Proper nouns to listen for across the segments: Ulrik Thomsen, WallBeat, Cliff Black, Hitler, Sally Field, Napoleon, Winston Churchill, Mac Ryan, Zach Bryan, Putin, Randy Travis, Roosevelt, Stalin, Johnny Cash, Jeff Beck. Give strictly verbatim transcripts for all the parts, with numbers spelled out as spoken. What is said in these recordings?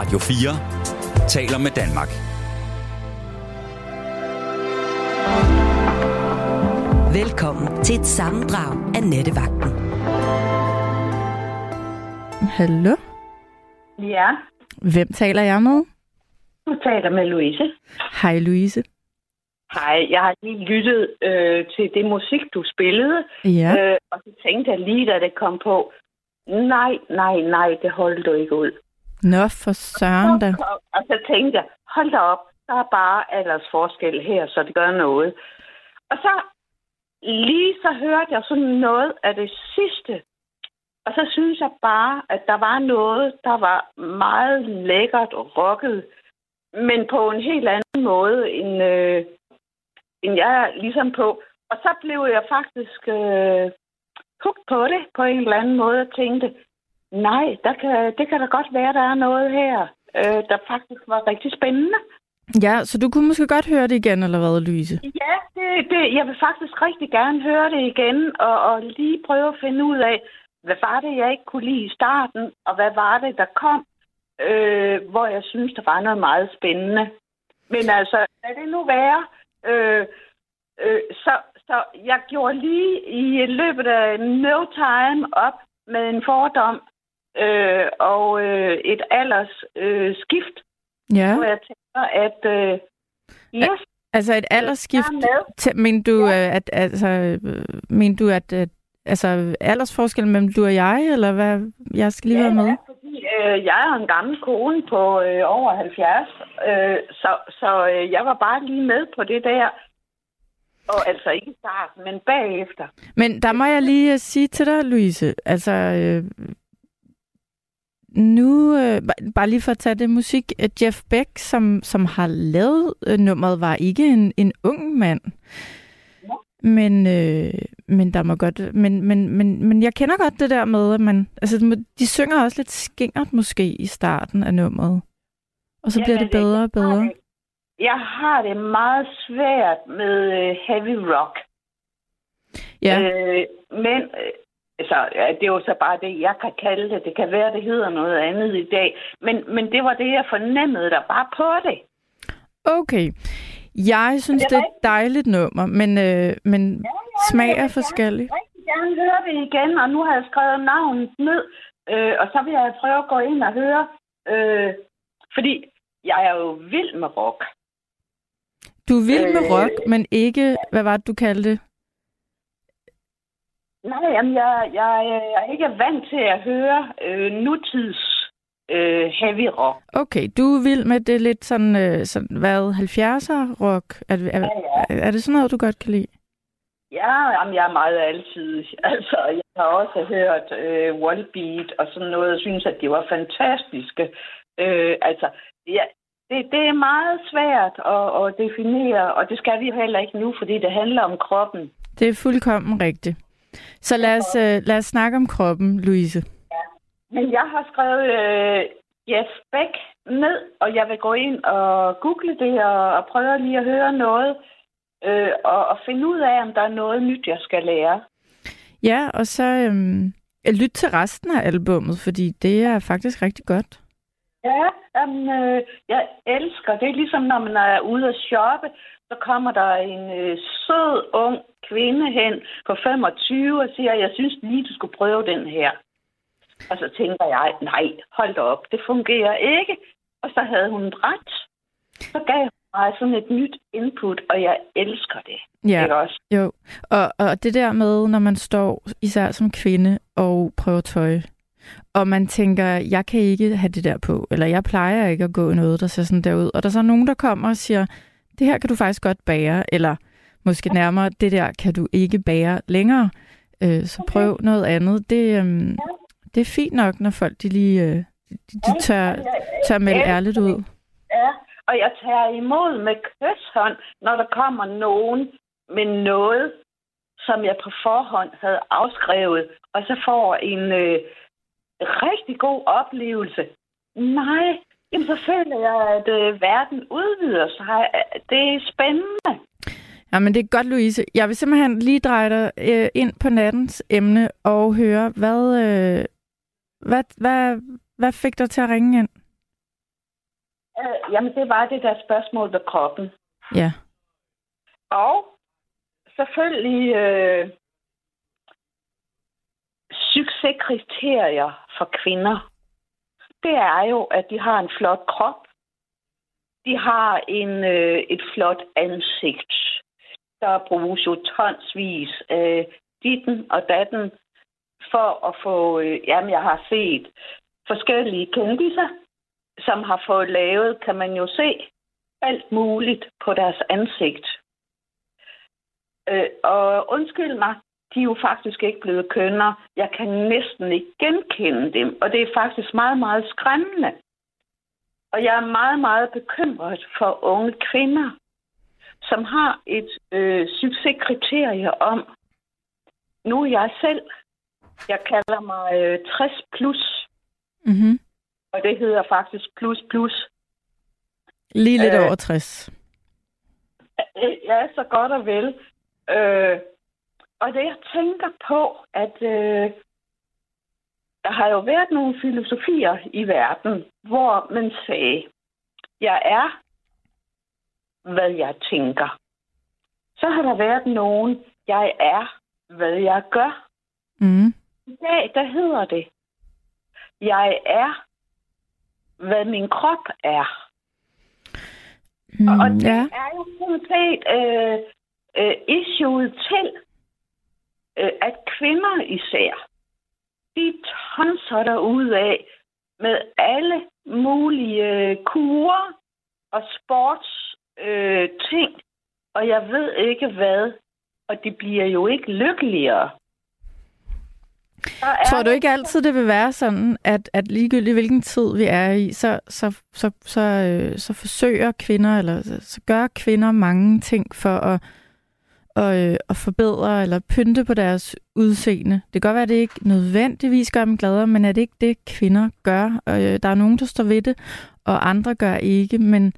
Radio fire taler med Danmark. Velkommen til et sammendrag af Nettevagten. Hallo? Ja? Hvem taler jeg med? Du taler med Louise. Hej Louise. Hej, jeg har lige lyttet øh, til det musik, du spillede, ja. øh, og så tænkte jeg lige, da det kom på, nej, nej, nej, det holdt du ikke ud. Nå, for søren da. Og, og så tænkte jeg, hold da op, der er bare aldersforskel her, så det gør noget. Og så lige så hørte jeg sådan noget af det sidste, og så synes jeg bare, at der var noget, der var meget lækkert og rocket, men på en helt anden måde, end, øh, end jeg er ligesom på. Og så blev jeg faktisk øh, hugt på det på en eller anden måde og tænkte, nej, der kan, det kan da godt være, der er noget her, øh, der faktisk var rigtig spændende. Ja, så du kunne måske godt høre det igen, eller hvad, Louise? Ja, det, det, jeg vil faktisk rigtig gerne høre det igen, og, og lige prøve at finde ud af, hvad var det, jeg ikke kunne lide i starten, og hvad var det, der kom, øh, hvor jeg synes, der var noget meget spændende. Men altså, lad det nu være. Øh, øh, så, så jeg gjorde lige i løbet af no time op med en fordom øh, og øh, et alders øh, skift, ja. Hvor jeg tænker, at... Øh, yes, altså et aldersskift, t- mener du, ja. at, altså, mener du, at, at altså aldersforskellen mellem du og jeg, eller hvad? Jeg skal lige ja, være med. Ja, fordi øh, jeg er en gammel kone på øh, over halvfjerds, øh, så, så øh, jeg var bare lige med på det der. Og altså ikke i starten, men bagefter. Men der må jeg lige sige til dig, Louise, altså... Øh, Nu, øh, bare lige for at tage det musik, Jeff Beck, som, som har lavet øh, nummeret, var ikke en, en ung mand. Ja. Men, øh, men der må godt... Men, men, men, men jeg kender godt det der med, at man... Altså, de synger også lidt skingert måske i starten af nummeret. Og så ja, bliver det bedre og bedre. Jeg har det, jeg har det meget svært med heavy rock. Ja. Øh, men... Øh, Så det er jo så bare det, jeg kan kalde det. Det kan være, det hedder noget andet i dag. Men, men det var det, jeg fornemmede der bare på det. Okay. Jeg synes, det er, det er et dejligt nummer, men, øh, men ja, ja, smag er forskellig. Jeg vil gerne høre det igen, og nu har jeg skrevet navnet ned, øh, og så vil jeg prøve at gå ind og høre, øh, fordi jeg er jo vild med rock. Du er vild øh, med rock, men ikke, hvad var det, du kaldte det? Nej, jamen jeg, jeg, jeg er ikke vant til at høre øh, nutids øh, heavy rock. Okay, du er vild med det lidt sådan, øh, sådan hvad, halvfjerdser rock? Er, er, ja, ja. Er det sådan noget, du godt kan lide? Ja, jamen jeg er meget altid. Altså, jeg har også hørt øh, WallBeat og sådan noget, og synes, at de var fantastiske. Øh, altså, ja, det, det er meget svært at, at definere, og det skal vi heller ikke nu, fordi det handler om kroppen. Det er fuldkommen rigtigt. Så lad os, øh, lad os snakke om kroppen, Louise. Ja. Men jeg har skrevet øh, Jeff Beck ned, og jeg vil gå ind og google det, og, og prøve lige at høre noget, øh, og, og finde ud af, om der er noget nyt, jeg skal lære. Ja, og så øh, lyt til resten af albummet, fordi det er faktisk rigtig godt. Ja, jamen, øh, jeg elsker. Det er ligesom, når man er ude at shoppe, så kommer der en øh, sød, ung kvinde hen på femogtyve og siger, jeg synes lige, du skulle prøve den her. Og så tænker jeg, nej, hold da op, det fungerer ikke. Og så havde hun ret. Så gav hun mig sådan et nyt input, og jeg elsker det. Ja, ikke også? Jo. Og, og det der med, når man står især som kvinde og prøver tøj, og man tænker, jeg kan ikke have det der på, eller jeg plejer ikke at gå noget, der ser sådan der ud. Og der er så nogen, der kommer og siger, det her kan du faktisk godt bære, eller måske nærmere, det der kan du ikke bære længere, øh, så prøv okay. noget andet. Det, øh, det er fint nok, når folk de lige øh, de, de tør, tør melde ærligt ud. Ja, og jeg tager imod med kysshånd, når der kommer nogen med noget, som jeg på forhånd havde afskrevet, og så får en øh, rigtig god oplevelse. Nej, jamen så føler jeg, at øh, verden udvider sig. Det er spændende. Jamen, det er godt, Louise. Jeg vil simpelthen lige dreje dig øh, ind på nattens emne og høre, hvad, øh, hvad, hvad, hvad fik dig til at ringe ind? Øh, jamen, det var det der spørgsmål ved kroppen. Ja. Og selvfølgelig øh, succeskriterier for kvinder. Det er jo, at de har en flot krop. De har en, øh, et flot ansigt. Der bruges jo tonsvis af ditten og datten for at få... Øh, jamen, jeg har set forskellige kendiser, som har fået lavet, kan man jo se, alt muligt på deres ansigt. Øh, og undskyld mig, de er jo faktisk ikke blevet kønnere. Jeg kan næsten ikke genkende dem, og det er faktisk meget, meget skræmmende. Og jeg er meget, meget bekymret for unge kvinder, som har et øh, succeskriterie om, nu er jeg selv, jeg kalder mig øh, tres plus, mm-hmm. og det hedder faktisk plus plus. Lige lidt øh, over tres. Ja, så godt og vel. Øh, og det jeg tænker på, at øh, der har jo været nogle filosofier i verden, hvor man sagde, jeg er, hvad jeg tænker. Så har der været nogen, jeg er, hvad jeg gør. Mm. I dag, der hedder det, jeg er, hvad min krop er. Mm, og det yeah. er jo sådan set øh, øh, issueet til, øh, at kvinder især, de tonser derude af med alle mulige kurer og sports øh, ting, og jeg ved ikke hvad, og de bliver jo ikke lykkeligere. Tror du ikke altid, det vil være sådan, at, at ligegyldigt hvilken tid vi er i, så, så, så, så, øh, så forsøger kvinder, eller så, så gør kvinder mange ting for at, og, øh, at forbedre eller pynte på deres udseende? Det kan godt være, at det ikke nødvendigvis gør dem gladere, men er det ikke det, kvinder gør? Og, øh, der er nogen, der står ved det, og andre gør ikke, men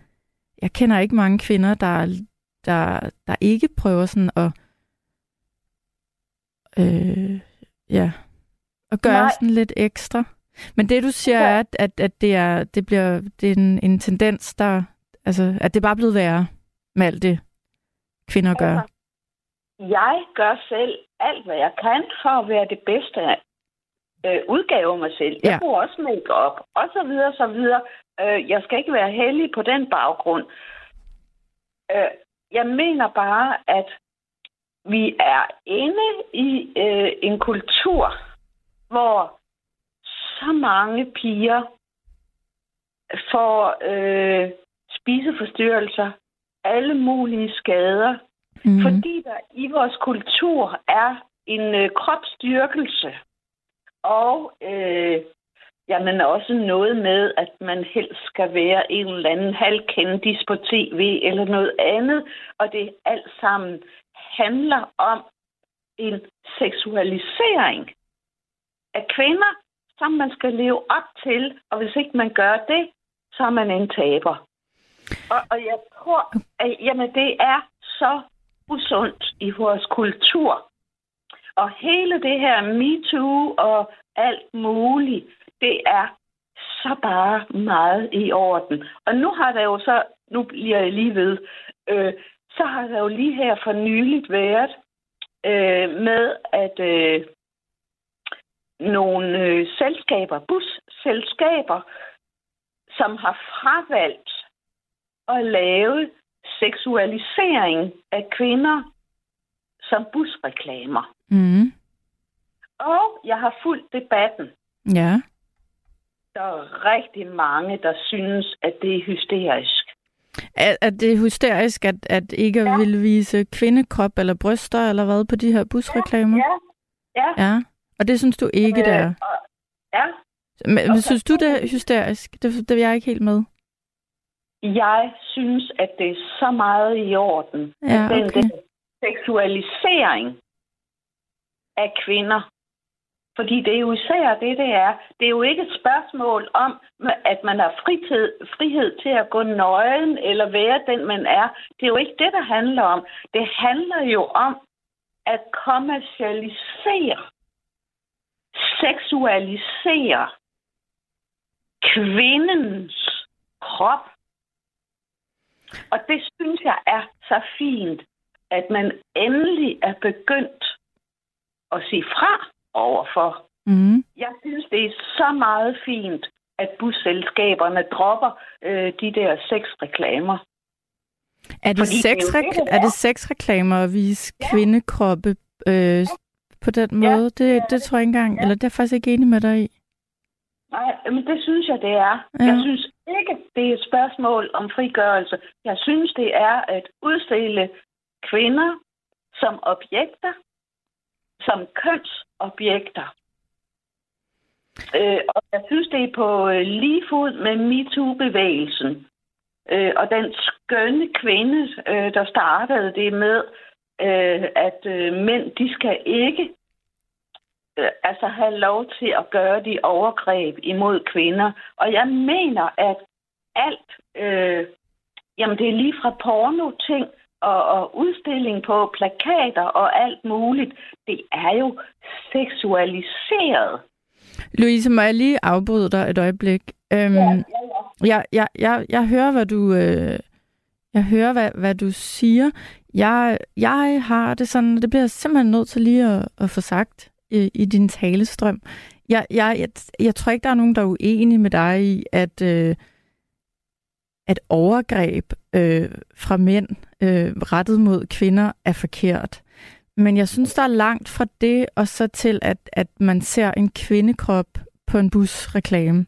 jeg kender ikke mange kvinder, der, der, der ikke prøver sådan at... Øh, ja... Og gøre Nej. sådan lidt ekstra. Men det, du siger, okay. er, at, at det, er, det, bliver, det er en, en tendens, der, altså, at det bare er blevet værre med alt det, kvinder altså, gør. Jeg gør selv alt, hvad jeg kan, for at være det bedste øh, udgave af mig selv. Jeg ja. bruger også make-up, og så videre, så videre. Øh, jeg skal ikke være heldig på den baggrund. Øh, jeg mener bare, at vi er inde i øh, en kultur, hvor så mange piger får øh, spiseforstyrrelser, alle mulige skader, mm-hmm. fordi der i vores kultur er en øh, kropsstyrkelse. Og øh, jamen også noget med, at man helst skal være en eller anden halvkendis på tv eller noget andet, og det alt sammen handler om en seksualisering af kvinder, som man skal leve op til, og hvis ikke man gør det, så er man en taber. Og, og jeg tror, at jamen, det er så usundt i vores kultur. Og hele det her MeToo og alt muligt, det er så bare meget i orden. Og nu har der jo så, nu bliver jeg lige ved, øh, så har der jo lige her for nyligt været øh, med, at øh, nogle øh, selskaber, busselskaber, som har fravalgt at lave seksualisering af kvinder som busreklamer. Mm. Og jeg har fulgt debatten. Ja. Der er rigtig mange, der synes, at det er hysterisk. At, at det er hysterisk, at, at ikke ja. vil vise kvindekrop eller bryster eller hvad på de her busreklamer? Ja, ja. ja. ja. Og det synes du ikke, det er? Øh, og, ja. Men okay. synes du, det er hysterisk? Det, det er jeg ikke helt med. Jeg synes, at det er så meget i orden. Ja, okay. Den seksualisering af kvinder. Fordi det er jo især det, det er. Det er jo ikke et spørgsmål om, at man har fritid, frihed til at gå nøgen eller være den, man er. Det er jo ikke det, der handler om. Det handler jo om at kommercialisere, seksualisere kvindens krop Og det synes jeg er så fint, at man endelig er begyndt at sige fra overfor. Mm. Jeg synes, det er så meget fint, at busselskaberne dropper øh, de der sexreklamer. Er det sexreklamer sexre- at vise ja. kvindekroppe øh, på den måde? Ja, det, det tror jeg ikke engang. Ja. Eller det er jeg faktisk ikke enig med dig i. Nej, men det synes jeg, det er. Ja. Jeg synes ikke, det er et spørgsmål om frigørelse. Jeg synes, det er at udstille kvinder som objekter, som kønsobjekter. Øh, og jeg synes, det er på øh, lige fod med MeToo-bevægelsen. Øh, og den skønne kvinde, øh, der startede det med, øh, at øh, mænd, de skal ikke øh, altså have lov til at gøre de overgreb imod kvinder. Og jeg mener, at alt, øh, jamen det er lige fra porno-ting og, og udstilling på plakater og alt muligt, det er jo seksualiseret. Louise, må jeg lige afbryde dig et øjeblik? Øhm, ja, ja, ja. Jeg, jeg, jeg, jeg hører, hvad du, øh, jeg hører, hvad, hvad du siger. Jeg, jeg har det sådan, det bliver jeg simpelthen nødt til lige at, at få sagt øh, i din talestrøm. Jeg, jeg, jeg, jeg tror ikke, der er nogen, der er uenige med dig i, at, øh, at overgreb øh, fra mænd øh, rettet mod kvinder er forkert. Men jeg synes, der er langt fra det, og så til, at, at man ser en kvindekrop på en busreklame.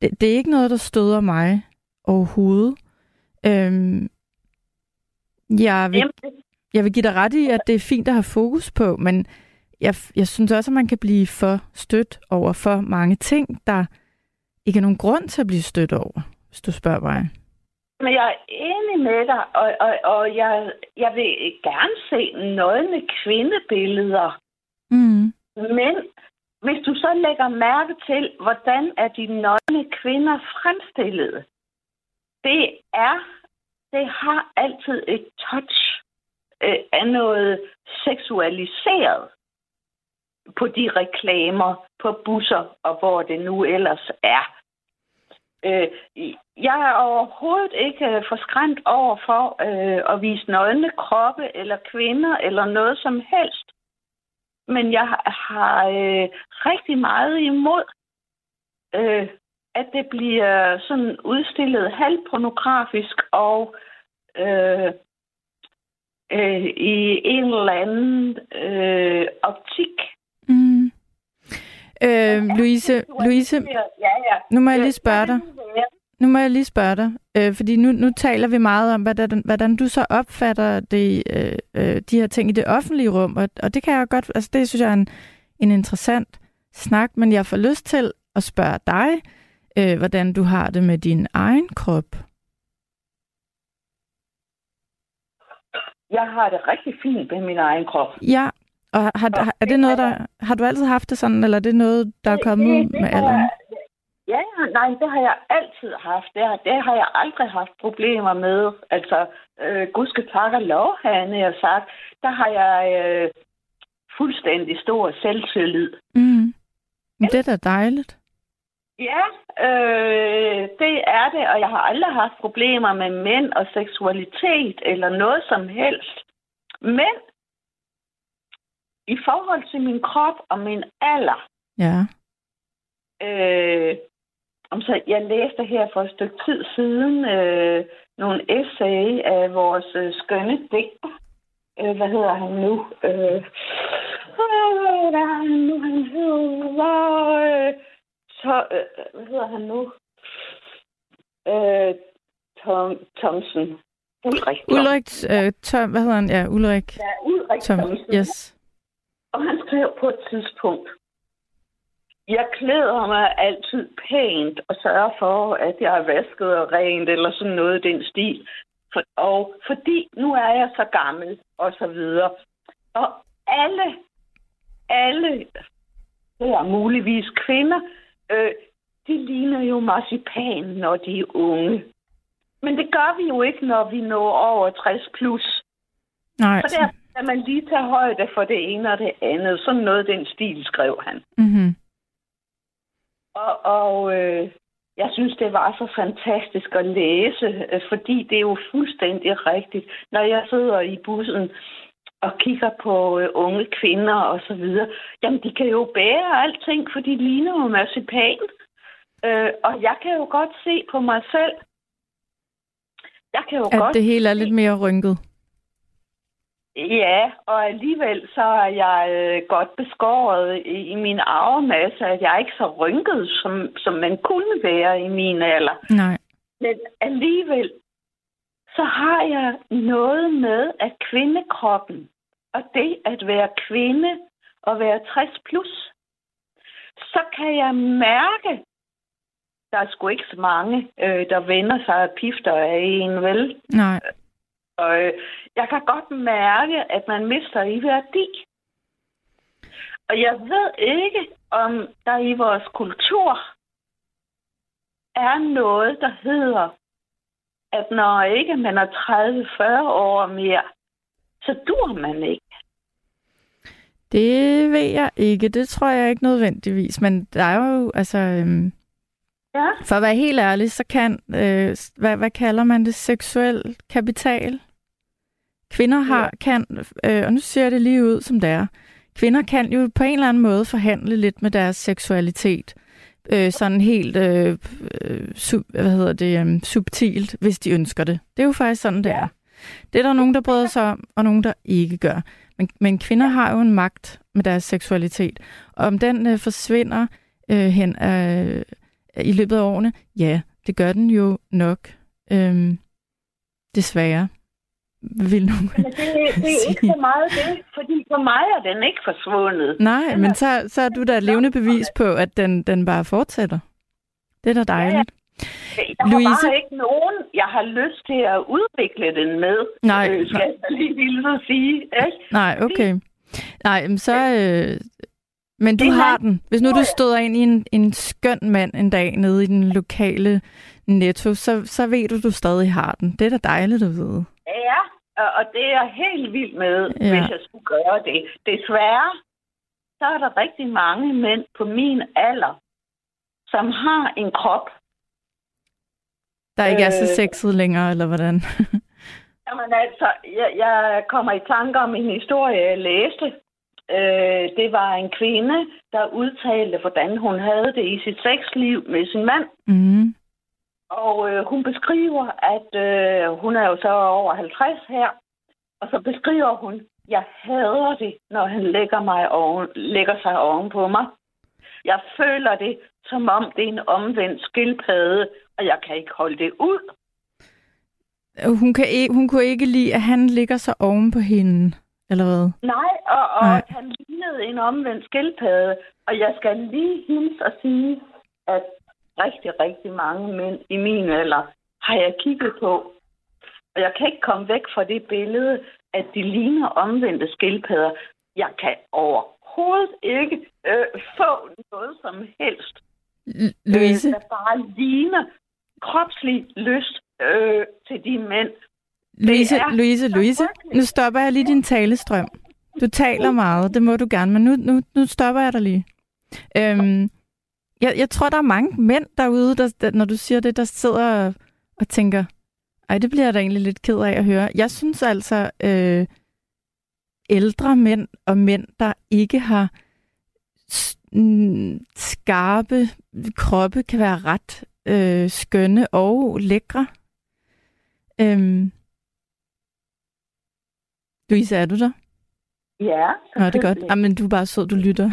Det, det er ikke noget, der støder mig overhovedet. Øhm, jeg, vil, jeg vil give dig ret i, at det er fint at have fokus på, men jeg, jeg synes også, at man kan blive for stødt over for mange ting, der ikke er nogen grund til at blive stødt over, hvis du spørger mig. Men jeg er enig med dig, og, og, og jeg, jeg vil gerne se nøgne kvindebilleder. Mm. Men hvis du så lægger mærke til, hvordan er de nøgne kvinder fremstillet, det er, det har altid et touch øh, af noget seksualiseret på de reklamer, på busser og hvor det nu ellers er. Jeg er overhovedet ikke forskræmt over for øh, at vise nøgne kroppe eller kvinder eller noget som helst. Men jeg har øh, rigtig meget imod, øh, at det bliver sådan udstillet halvpornografisk og øh, øh, i en eller anden øh, optik. Mm. Øh, Louise, Louise, nu må jeg lige spørge dig. Nu må jeg lige spørge dig, øh, fordi nu, nu taler vi meget om, hvordan, hvordan du så opfatter det, øh, de her ting i det offentlige rum, og, og det kan jeg godt, altså det synes jeg er en, en interessant snak, men jeg får lyst til at spørge dig, øh, hvordan du har det med din egen krop. Jeg har det rigtig fint med min egen krop. Ja. Og har, har, er det noget, der, har du altid haft det sådan, eller er det noget, der er kommet ud med alderen? Ja, nej, det har jeg altid haft. Det har, det har jeg aldrig haft problemer med. Altså, øh, gudske tak og lov, havde jeg sagt. Der har jeg øh, fuldstændig stor selvtillid. Mm. Men det er da dejligt. Ja, øh, det er det, og jeg har aldrig haft problemer med mænd og seksualitet, eller noget som helst. Men i forhold til min krop og min alder. Ja. Øh, så jeg læste her for et stykke tid siden øh, nogle essay af vores øh, skønne digter. Øh, hvad hedder han nu? Øh, hvad hedder han nu? Han hedder... Øh, to, øh, hvad hedder han nu? Øh, Tom, Thomsen. Ulrik. Ulrik. Øh, Tom, hvad hedder han? Ja, Ulrik. Ja, Ulrik Thomsen. Yes. Og han skrev på et tidspunkt, jeg klæder mig altid pænt og sørger for, at jeg er vasket og rent eller sådan noget i den stil. For, og fordi nu er jeg så gammel og så videre. Og alle, alle, det er muligvis kvinder, øh, de ligner jo marcipan, når de er unge. Men det gør vi jo ikke, når vi når over tres plus. Nej. Så der at man lige tager højde for det ene og det andet. Sådan noget den stil, skrev han. Mm-hmm. Og, og øh, Jeg synes, det var så fantastisk at læse, fordi det er jo fuldstændig rigtigt. Når jeg sidder i bussen og kigger på unge kvinder og så videre, jamen de kan jo bære alting, for de ligner jo marcipan. Øh, og jeg kan jo godt se på mig selv, jeg kan jo at godt det hele er lidt mere rynket. Ja, og alligevel så er jeg øh, godt beskåret i, i min arvemasse, at jeg er ikke så rynket, som, som man kunne være i min alder. Nej. Men alligevel, så har jeg noget med, at kvindekroppen og det at være kvinde og være tres plus, så kan jeg mærke, der er sgu ikke så mange, øh, der vender sig og pifter af en, vel? Nej. Og jeg kan godt mærke, at man mister i værdi. Og jeg ved ikke, om der i vores kultur er noget, der hedder, at når ikke man er tredive til fyrre år mere, så dur man ikke. Det ved jeg ikke. Det tror jeg ikke nødvendigvis. Men der er jo, altså... Øhm Ja. For at være helt ærlig, så kan, øh, hvad, hvad kalder man det, seksuel kapital? Kvinder har, ja. kan, øh, og nu ser det lige ud, som det er, kvinder kan jo på en eller anden måde forhandle lidt med deres seksualitet. Øh, sådan helt øh, sub, hvad hedder det, øh, subtilt, hvis de ønsker det. Det er jo faktisk sådan, det ja. er. Det er der nogen, der bryder sig om, og nogen, der ikke gør. Men, men kvinder har jo en magt med deres seksualitet. Og om den øh, forsvinder øh, hen af... Øh, i løbet af årene, ja, det gør den jo nok. Øhm, desværre. Vil nogen men det, det er ikke så meget det, fordi for mig er den ikke forsvundet. Nej, den men er, så, så er du da et levende bevis på, at den, den bare fortsætter. Det er da dejligt. Ja, jeg har Louise? Bare ikke nogen, jeg har lyst til at udvikle den med. Nej. Øh, skal nej. Jeg lige vildt sige. Ikke? Nej, okay. Nej, men så... Øh, Men du har den. Hvis nu du støder ind i en, en skøn mand en dag nede i den lokale Netto, så, så ved du, du stadig har den. Det er da dejligt at vide. Ja, og det er jeg helt vild med, ja. Hvis jeg skulle gøre det. Desværre, så er der rigtig mange mænd på min alder, som har en krop. Der ikke øh... er så sexet længere, eller hvordan? Jamen altså, jeg, jeg kommer i tanke om en historie, jeg læste. Det var en kvinde, der udtalte, hvordan hun havde det i sit sexliv med sin mand. Mm. Og øh, hun beskriver, at øh, hun er jo så over halvtreds her, og så beskriver hun, jeg hader det, når han lægger, mig oven, lægger sig oven på mig. Jeg føler det, som om det er en omvendt skildpadde, og jeg kan ikke holde det ud. Hun, kan ikke, hun kunne ikke lide, at han ligger sig oven på hende. Eller hvad? Nej, og, og Nej. han lignede en omvendt skildpadde. Og jeg skal lige hilse og sige, at rigtig, rigtig mange mænd i min alder har jeg kigget på. Og jeg kan ikke komme væk fra det billede, at de ligner omvendte skildpadder. Jeg kan overhovedet ikke øh, få noget som helst. L- Louise? Øh, der bare ligner kropslig lyst øh, til de mænd. Louise, Louise, Louise, nu stopper jeg lige din talestrøm. Du taler meget, det må du gerne, men nu, nu, nu stopper jeg dig lige. Øhm, jeg, jeg tror, der er mange mænd derude, der, når du siger det, der sidder og, og tænker, ej, det bliver jeg da egentlig lidt ked af at høre. Jeg synes altså, øh, ældre mænd og mænd, der ikke har skarpe kroppe, kan være ret øh, skønne og lækre. Øhm. Louise, er du der? Ja. Nå, det er godt. Jamen, du er bare sød, du lytter.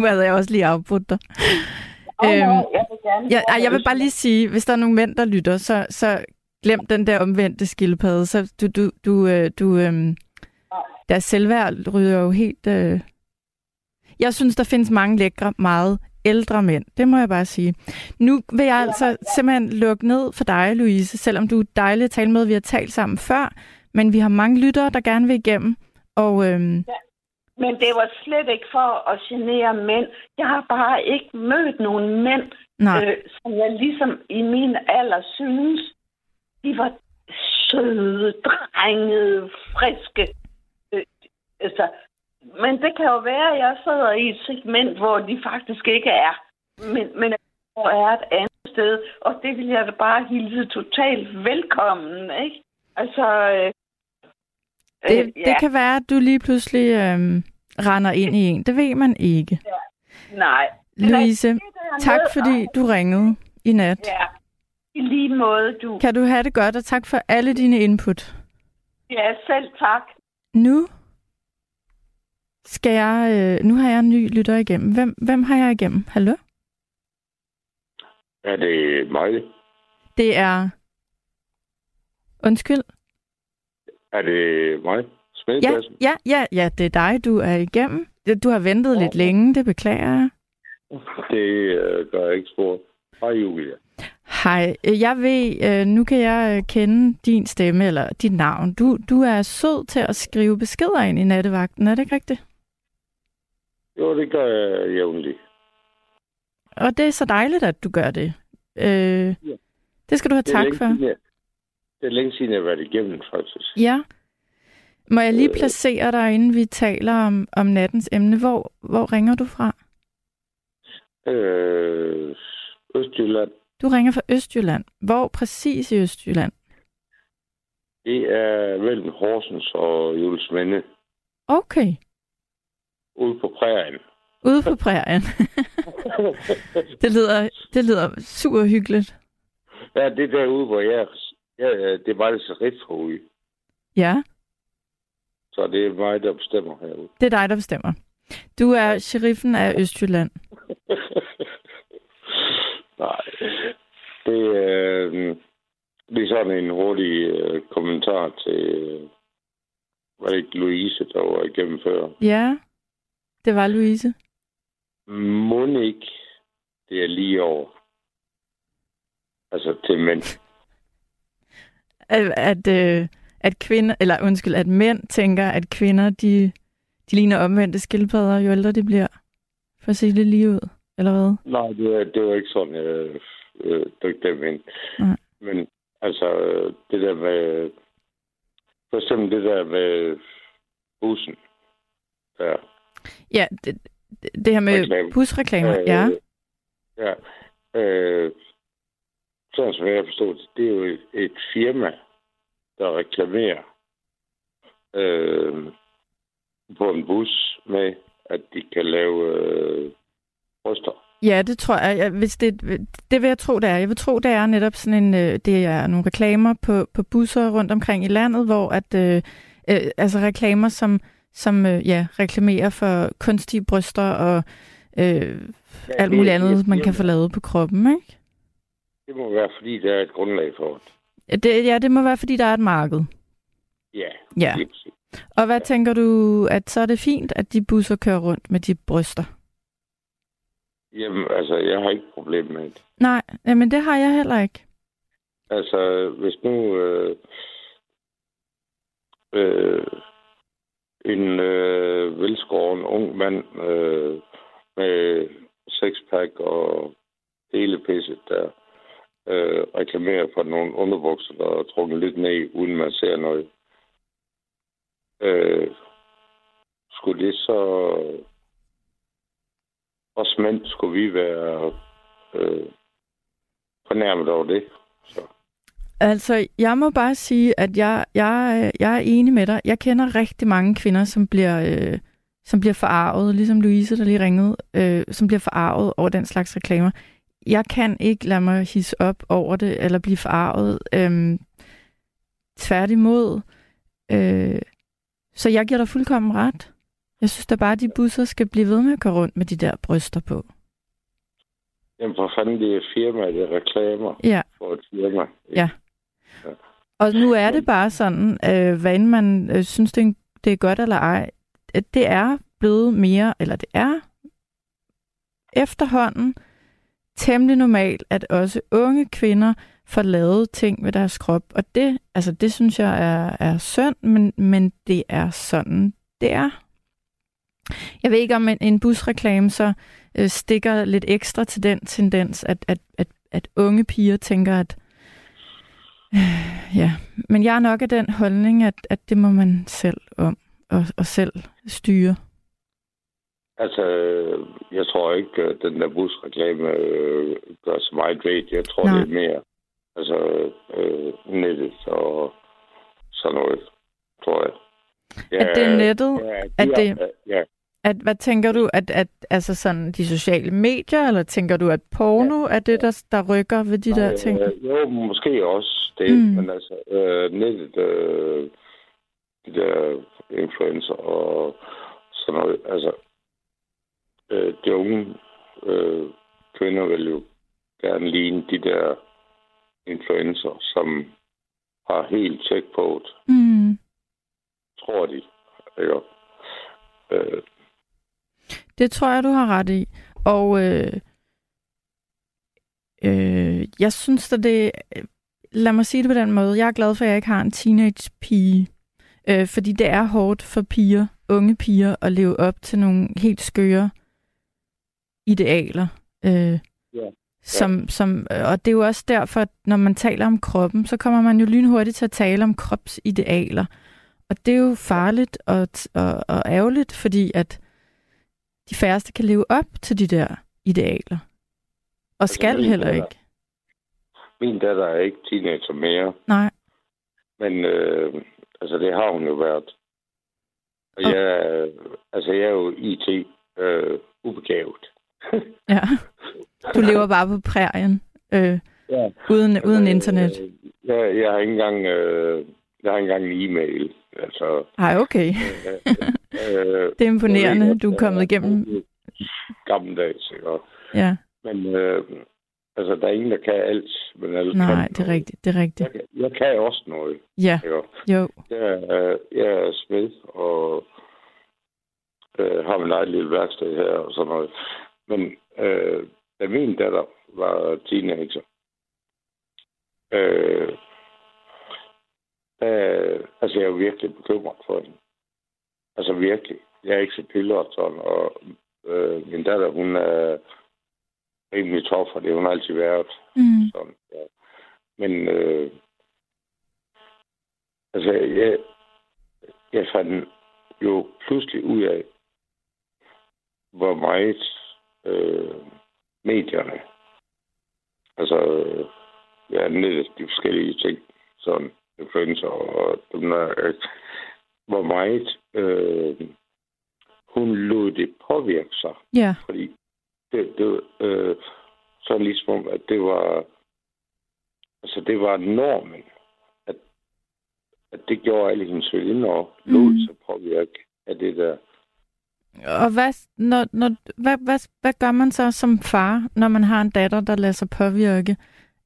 Nu havde jeg også lige afbrudt dig. Oh, øhm, no, jeg, vil gerne jeg, jeg, jeg vil bare lige sige, hvis der er nogle mænd, der lytter, så, så glem den der omvendte skildpadde. Så du, du, du, øh, du øh, deres selvværd ryger jo helt... Øh. Jeg synes, der findes mange lækre, meget ældre mænd. Det må jeg bare sige. Nu vil jeg altså simpelthen lukke ned for dig, Louise, selvom du er dejlig at tale med. Vi har talt sammen før, men vi har mange lyttere, der gerne vil igennem. Og, øhm... ja, men det var slet ikke for at genere mænd. Jeg har bare ikke mødt nogen mænd, øh, som jeg ligesom i min alder synes, de var søde, drengede, friske. Øh, altså... Men det kan jo være, at jeg sidder i et segment, hvor de faktisk ikke er. Men, men hvor er et andet sted, og det vil jeg da bare hilse totalt velkommen, ikke? Altså, øh, det, øh, ja. det kan være, at du lige pludselig øh, render ind i en. Det ved man ikke. Ja. Nej. Louise, det er tak fordi du ringede i nat. Ja, i lige måde, du. Kan du have det godt, og tak for alle dine input. Ja, selv tak. Nu skal jeg... Øh, nu har jeg en ny lytter igennem. Hvem, hvem har jeg igennem? Hallo? Er det mig? Det er... Undskyld? Er det mig? Ja, ja, ja, ja, det er dig, du er igennem. Du har ventet oh. lidt længe, det beklager jeg. Det øh, gør jeg ikke spor. Hej, Julia. Hej. Jeg ved, øh, nu kan jeg kende din stemme eller dit navn. Du, du er sød til at skrive beskeder ind i nattevagten, er det ikke rigtigt? Jo, det gør jeg jævnligt. Og det er så dejligt, at du gør det. Øh, ja. Det skal du have tak for. Jeg, det er længe siden, jeg har været igennem, faktisk. Ja. Må jeg lige placere dig, inden vi taler om, om nattens emne? Hvor, hvor ringer du fra? Øh, Østjylland. Du ringer fra Østjylland. Hvor præcis i Østjylland? Det er mellem Horsens og Juelsminde. Okay. Ude på prærien. Ude på prærien. det, lyder, det lyder super hyggeligt. Ja, det er derude, hvor jeg... Ja, det er bare det så rigtigt ude. Ja. Så det er mig, der bestemmer herude. Det er dig, der bestemmer. Du er sheriffen af Østjylland. Nej, det er øh, lige sådan en hurtig øh, kommentar til, øh, var det ikke Louise, der var igennem før? Ja, det var Louise. Monique, det er lige over. Altså til mænd. at, at, øh, at kvinder, eller undskyld, at mænd tænker, at kvinder, de... De ligner omvendte skildpadder, jo ældre det bliver. For at se det lige ud, eller hvad? Nej, det var, det var ikke sådan, jeg øh, dygte dem ind. Nej. Men altså, det der med... For eksempel det der med bussen. Ja, ja det, det her med busreklamer, øh, ja. Ja. Øh, sådan som jeg forstod det, det er jo et, et firma, der reklamerer... Øh, på en bus med, at de kan lave øh, bryster. Ja, det tror jeg. Hvis det, det vil jeg tro, det er. Jeg vil tro, det er netop sådan en, det er nogle reklamer på, på busser rundt omkring i landet, hvor at, øh, øh, altså reklamer, som, som øh, ja, reklamerer for kunstige bryster og øh, ja, alt muligt andet, det, man kan få lavet på kroppen, ikke? Det må være, fordi der er et grundlag for det. det ja, det må være, fordi der er et marked. Ja, ja. Det er Og hvad tænker du, at så er det fint, at de busser kører rundt med de bryster? Jamen, altså, jeg har ikke problem med det. Nej, men det har jeg heller ikke. Altså, hvis nu øh, øh, en øh, velskåren ung mand øh, med sexpack og hele pisset, der øh, reklamerer for nogle underbukser, der er trukket lidt ned, uden man ser noget. Øh, skulle det så... Os mænd skulle vi være øh, fornærmet over det. Så. Altså, jeg må bare sige, at jeg, jeg, jeg er enig med dig. Jeg kender rigtig mange kvinder, som bliver, øh, som bliver forarvet, ligesom Louise, der lige ringede, øh, som bliver forarvet over den slags reklamer. Jeg kan ikke lade mig hisse op over det, eller blive forarvet. Øh, tværtimod... Øh, Så jeg giver dig fuldkommen ret. Jeg synes da bare, at de busser skal blive ved med at køre rundt med de der bryster på. Jamen for fanden, det er firma, det er reklamer ja. for et firma. Ja. ja. Og nu er det bare sådan, øh, hvad end man øh, synes, det er godt eller ej, at det er blevet mere, eller det er efterhånden temmelig normalt, at også unge kvinder får lavet ting ved deres krop. Og det, altså det synes jeg er, er synd, men, men det er sådan, det er. Jeg ved ikke, om en, en busreklame så øh, stikker lidt ekstra til den tendens, at, at, at, at unge piger tænker, at øh, ja, men jeg er nok af den holdning, at, at det må man selv om, og, og selv styre. Altså, jeg tror ikke, at den der busreklame øh, gør så meget ved. Jeg tror, Nej. det er mere altså, øh, nettet og sådan noget, tror jeg. Ja, at det er nettet? Ja, at det, er, ja. At, hvad tænker du? At, at altså sådan de sociale medier, eller tænker du, at porno ja. er det, der, der rykker ved de Nej, der ting? Øh, jo, måske også det, mm. men altså øh, nettet, øh, de der influencer og sådan noget, altså øh, de unge øh, kvinder vil jo gerne ligne de der influencer, som har helt tjek på det. Mm. Tror de, ikke? Øh. Det tror jeg, du har ret i. Og øh, øh, jeg synes, da det... Lad mig sige det på den måde. Jeg er glad for, at jeg ikke har en teenage-pige. Øh, fordi det er hårdt for piger, unge piger, at leve op til nogle helt skøre idealer. Øh, yeah. som, som, og det er jo også derfor, når man taler om kroppen, så kommer man jo lynhurtigt til at tale om kropsidealer. Og det er jo farligt og, og, og ærgerligt, fordi at de færreste kan leve op til de der idealer. Og altså, skal heller datter, ikke. Min datter er ikke teenager mere. Nej. Men øh, altså, det har hun jo været. Og okay. jeg, altså, jeg er jo I T øh, ubegavet. Ja. Du lever bare på prærien. Øh, ja. Uden, altså, uden internet. Øh, jeg, jeg har ikke engang... Øh, Jeg har engang en e-mail. Altså, Ej, okay. øh, øh, det er imponerende, du er kommet igennem. Gammeldags, ikke? Ja. Men øh, altså, der er ingen, der kan alt. Men alle Nej, kan det er noget. rigtigt, det er rigtigt. Jeg, jeg kan også noget. Ja, ikke? jo. Jeg, øh, jeg er smed, og øh, har min eget lille værksted her og sådan noget. Men øh, da min datter var teenager, øh, Øh, altså, jeg er jo virkelig bekymret for hende. Altså, virkelig. Jeg er ikke så piller og sådan, og øh, min datter, hun er rimelig tov for det. Hun har altid været mm. sådan. Ja. Men, øh, altså, jeg, jeg fandt jo pludselig ud af, hvor meget øh, medierne, altså, ja, netop de forskellige ting, sådan, influencer og dem der, hvor meget øh, hun lod det påvirke sig. Yeah. Fordi det, det øh, sådan ligesom, at det var altså det var normen, at, at det gjorde alle hendes veninder og lod sig påvirke af det der. Og hvad, når, når, hvad, hvad, hvad gør man så som far, når man har en datter, der lader sig påvirke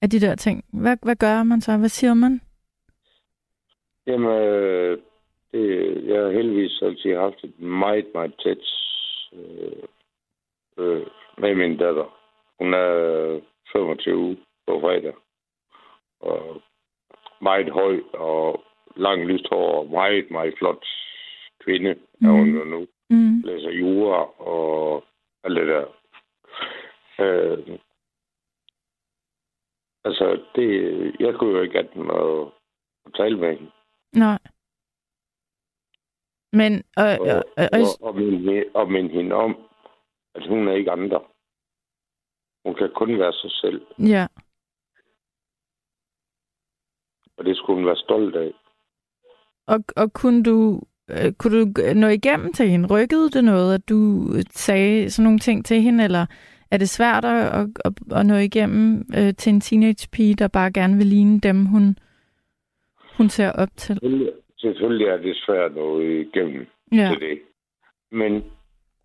af de der ting? Hvad, hvad gør man så? Hvad siger man? Jamen, øh, det, jeg har heldigvis altid haft et meget, meget tæt øh, øh, med min datter. Hun er femogtyve på fredag. Og meget høj og lang lyst hår og meget, meget flot kvinde, mm. er hun jo nu. Mm. Læser jura og alt det der. Øh, altså, det, jeg kunne jo ikke have den at, at tale med hende. Nej. Men... Øh, øh, øh, øh, og, og, minde, og minde hende om, at hun er ikke andre. Hun kan kun være sig selv. Ja. Og det skulle hun være stolt af. Og, og kunne du øh, kunne du nå igennem til hende? Rykkede det noget, at du sagde sådan nogle ting til hende? Eller er det svært at, at, at, at nå igennem øh, til en teenagepige, der bare gerne vil ligne dem, hun... hun ser op til? Selvfølgelig er det svært at nå igennem ja. til det. Men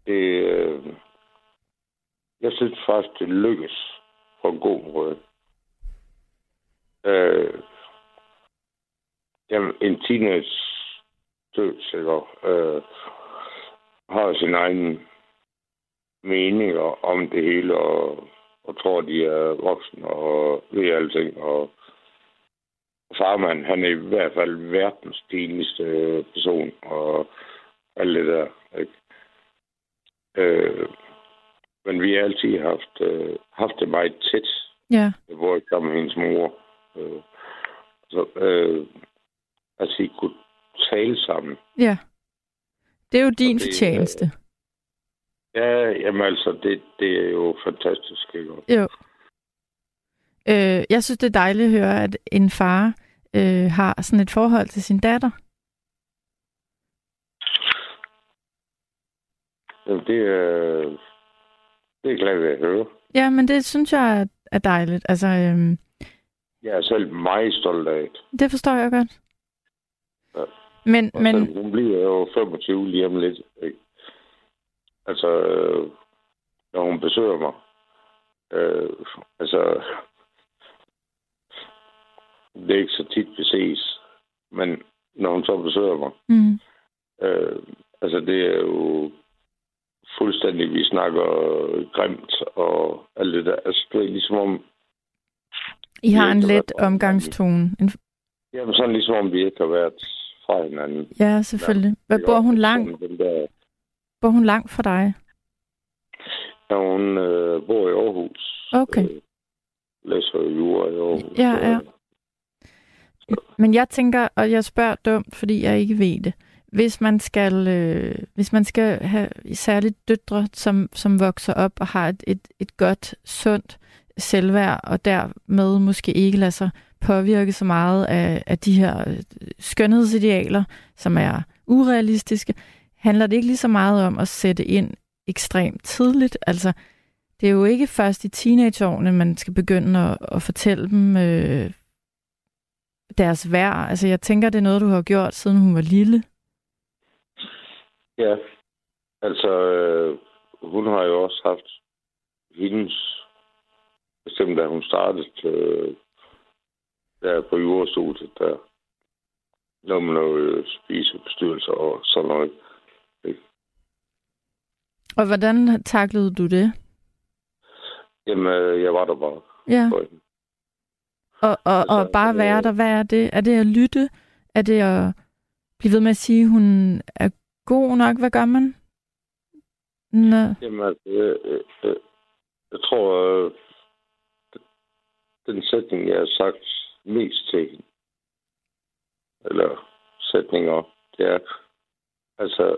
det, øh, jeg synes faktisk, det lykkes på en god måde. Øh, jamen, en teenage dødsikker øh, har sin egen meninger om det hele, og, og tror, de er voksne og ved alting, og farmand, han er i hvert fald verdens pinligste person, og alt det der. Øh, men vi har altid haft, øh, haft det meget tæt. Ja. Jeg bor ikke sammen med hendes mor. Øh, så, øh, altså, I kunne tale sammen. Ja. Det er jo din fortjeneste. Ja, jamen altså, det, det er jo fantastisk. Jo. Øh, jeg synes, det er dejligt at høre, at en far øh, har sådan et forhold til sin datter. Jamen, det er, det er glad ved at høre. Ja, men det synes jeg er dejligt. Altså, øh, jeg er selv meget stolt af det. Det forstår jeg godt. Ja. Men, men... Selv, hun bliver jo femogtyve lige om lidt, ikke? Altså, øh, når hun besøger mig. Øh, altså, det er ikke så tit, vi ses. Men når hun så besøger mig. Mm. Øh, altså, det er jo fuldstændig, vi snakker grimt og alt det der. Altså, det er ligesom om... I har en let omgangstone. En... Jamen, sådan ligesom om vi ikke har været fra hinanden. Ja, selvfølgelig. Hvad, bor hun langt? Bor hun langt fra dig? Ja, hun øh, bor i Aarhus. Okay. Øh, læser jura i Aarhus. Ja, ja. Så. Men jeg tænker, og jeg spørger dumt, fordi jeg ikke ved det. Hvis man skal, øh, hvis man skal have særligt døtre, som, som vokser op og har et, et, et godt, sundt selvværd, og dermed måske ikke lader sig påvirke så meget af, af de her skønhedsidealer, som er urealistiske, handler det ikke lige så meget om at sætte ind ekstremt tidligt? Altså, det er jo ikke først i teenageårene, man skal begynde at, at fortælle dem øh, deres værd. Altså, jeg tænker, det er noget, du har gjort, siden hun var lille. Ja, altså, øh, hun har jo også haft hendes, bestemt da hun startede øh, der på jurastudiet, der når man noget spisebestyrelser og sådan noget. Og hvordan taklede du det? Jamen, jeg var der bare. Ja. Og, og, altså, og bare være der, hvad er det? Er det at lytte? Er det at blive ved med at sige, at hun er god nok? Hvad gør man? Nå. Jamen, jeg, jeg, jeg, jeg tror, at den sætning, jeg har sagt mest til hende, eller sætninger, det er, altså,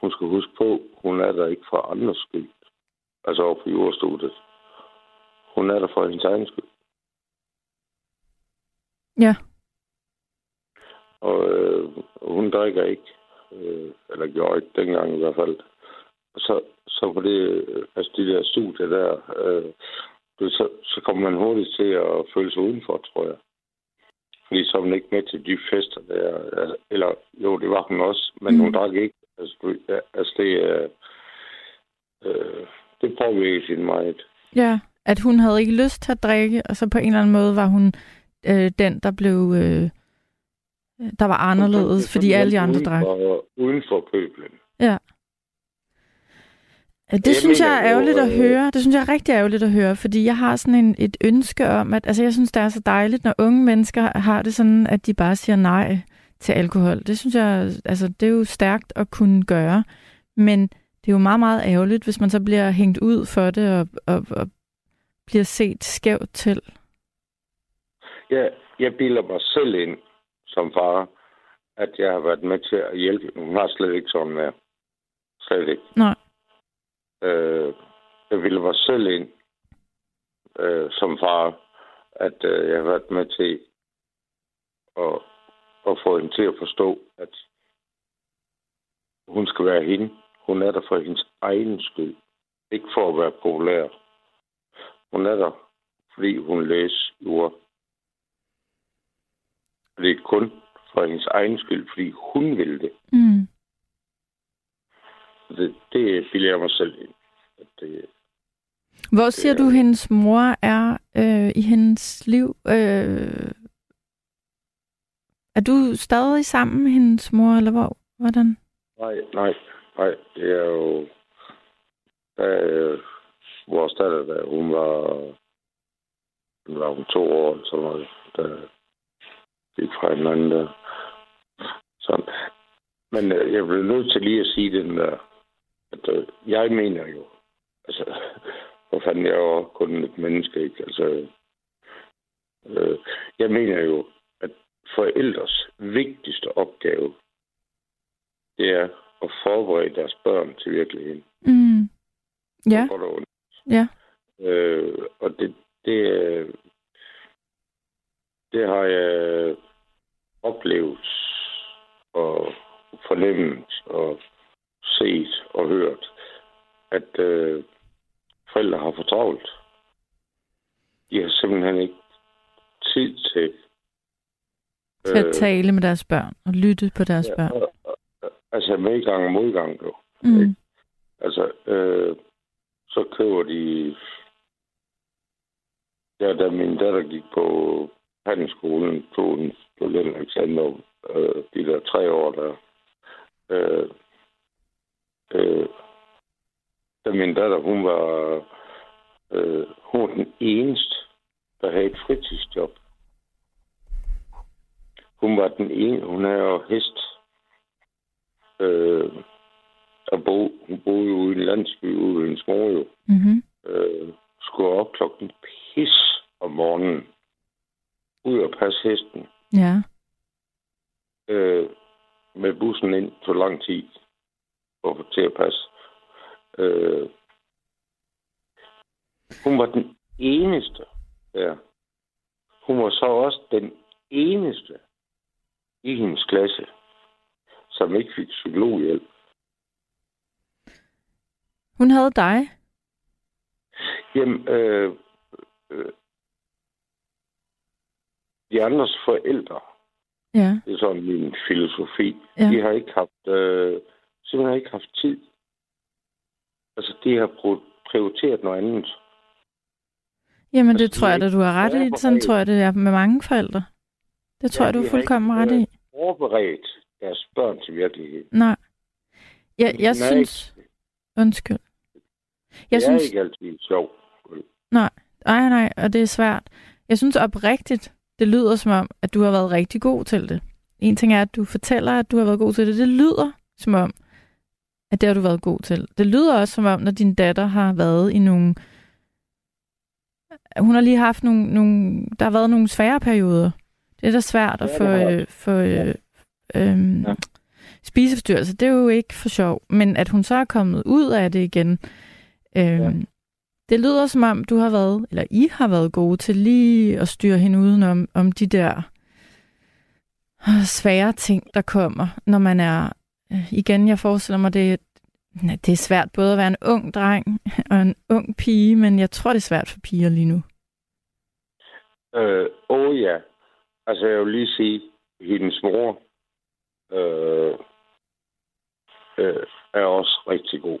hun skal huske på, hun er der ikke for andres skyld. Altså over på jordstudiet. Hun er der for hendes egen skyld. Ja. Og øh, hun drikker ikke. Øh, eller gjorde ikke dengang i hvert fald. Så, så på det, altså de der studier der, øh, så, så kommer man hurtigt til at føle sig udenfor, tror jeg. Fordi så var hun ikke med til de fester der. Eller jo, det var hun også, men mm. hun drak ikke. Altså, det, øh, øh, det påvirker sin meget. Ja, at hun havde ikke lyst til at drikke, og så på en eller anden måde var hun øh, den, der blev øh, der var anderledes, så, fordi så, alle de andre drak. Uden for pøblen. Ja. Det jeg synes jeg er ærgerligt at høre. Det synes jeg er rigtig ærgerligt at høre, fordi jeg har sådan en, et ønske om, at altså, jeg synes, det er så dejligt, når unge mennesker har det sådan, at de bare siger nej til alkohol. Det synes jeg, altså det er jo stærkt at kunne gøre, men det er jo meget, meget ærgerligt, hvis man så bliver hængt ud for det og, og, og bliver set skævt til. Ja, jeg bilder mig selv ind som far, at jeg har været med til at hjælpe. Hun har slet ikke sådan mere. Slet ikke. Nej. Øh, jeg bilder mig selv ind øh, som far, at øh, jeg har været med til at og få hende til at forstå, at hun skal være hende. Hun er der for hendes egen skyld. Ikke for at være populær. Hun er der, fordi hun læser jord. Det er kun for hendes egen skyld, fordi hun vil det. Mm. Det, det filer jeg mig selv ind. Det, Hvor siger det, du, hendes mor er øh, i hendes liv? Øh... Er du stadig sammen med hendes mor, eller hvor? Hvordan? Nej, nej, nej. Det er jo... Da øh, vores datter, da hun var... Hun var om to år, eller sådan noget. Da gik fra hinanden der. Sådan. Men øh, jeg blev nødt til lige at sige den der... At, øh, jeg mener jo... Altså... Hvor fanden jeg jo kun et menneske, ikke? Altså... Øh, jeg mener jo... forældres vigtigste opgave, det er at forberede deres børn til virkeligheden. Mm. Ja. Ja. Øh, og det, det, det har jeg oplevet og fornemt og set og hørt, at øh, forældre har for travlt. De har simpelthen ikke tid til til at øh, tale med deres børn og lytte på deres ja, børn. Altså medgang og modgang jo. Mm. Altså øh, så køber de. Ja, da min datter gik på handelsskolen, tog den studentereksamen øh, de der tre år der. Øh, øh, da min datter, hun var øh, hun var den eneste, der havde et fritidsjob. Hun var den ene, hun havde jo hest. Øh, og bo, hun boede jo i en landsby ude i en små jo. Mm-hmm. Øh, skulle op klokken pis om morgenen. Ud og passe hesten. Ja. Øh, med bussen ind tog lang tid for, til at passe. Øh, hun var den eneste der. Hun var så også den eneste i hendes klasse, som ikke fik psykologhjælp. Hun havde dig? Jamen, øh, øh, de andres forældre, ja. Det er sådan min filosofi, ja. De har ikke haft, øh, simpelthen har ikke haft tid. Altså, de har prioriteret noget andet. Jamen, altså, det tror jeg da, du har ret i. Sådan tror jeg, det er med mange forældre. Det tror ja, jeg, du er fuldkommen ret i. Forberedt deres børn til virkeligheden. Nej. Jeg, jeg synes... Ikke... Undskyld. Jeg det er synes... ikke altid sjovt. Nej, nej, nej, og det er svært. Jeg synes oprigtigt, det lyder som om, at du har været rigtig god til det. En ting er, at du fortæller, at du har været god til det. Det lyder som om, at det har du været god til. Det lyder også som om, når din datter har været i nogle... Hun har lige haft nogle... nogle... Der har været nogle svære perioder. Det er da svært at få, øh, få øh, øh, ja. spiseforstyrrelse. Det er jo ikke for sjov. Men at hun så er kommet ud af det igen. Øh, ja. Det lyder som om, du har været, eller I har været gode til lige at styre hende udenom om de der svære ting, der kommer, når man er... Øh, igen, jeg forestiller mig, det, det er svært både at være en ung dreng og en ung pige, men jeg tror, det er svært for piger lige nu. Øh, oh ja. Yeah. Altså, jeg vil lige sige, at hendes mor øh, øh, er også rigtig god.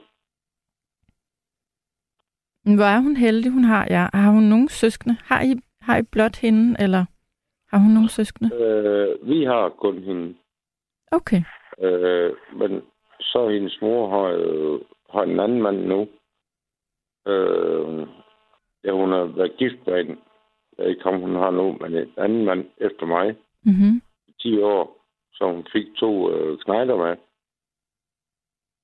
Hvor er hun heldig, hun har jer? Ja. Har hun nogen søskende? Har I, har I blot hende, eller har hun nogen søskende? Øh, vi har kun hende. Okay. Øh, men så hendes mor har, øh, har en anden mand nu. Øh, ja, hun har været gift med en. Jeg ikke om hun har nu, men en anden mand efter mig. Mm-hmm. I ti år, så hun fik to øh, knejder med.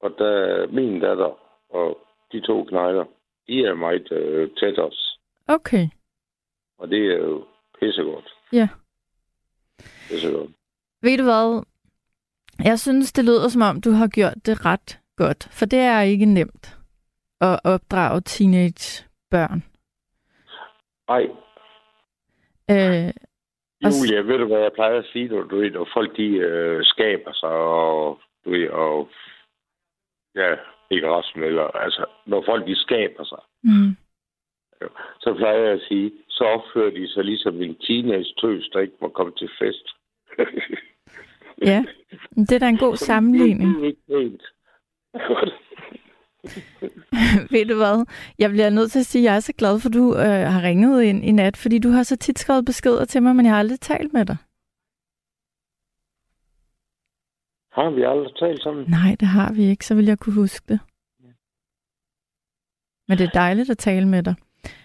Og der min datter og de to knejder, de er meget øh, tæt os. Okay. Og det er jo pissegodt. Ja. Pissegodt. Ved du hvad? Jeg synes, det lyder som om, du har gjort det ret godt. For det er ikke nemt at opdrage teenagebørn. Nej. Øh, Julia, ved du, hvad jeg plejer at sige? Du, du ved, når folk de øh, skaber sig, og du ved, og ja, ikke Rasmus, eller altså, når folk de skaber sig, mm. jo, så plejer jeg at sige, så opfører de sig ligesom en teenage-tøs, der ikke må komme til fest. Ja, det er da en god sammenligning. Ved du hvad? Jeg bliver nødt til at sige, at jeg er så glad for, at du øh, har ringet ind i nat, fordi du har så tit skrevet beskeder til mig, men jeg har aldrig talt med dig. Har vi aldrig talt sammen? Nej, det har vi ikke, så vil jeg kunne huske det. Men det er dejligt at tale med dig.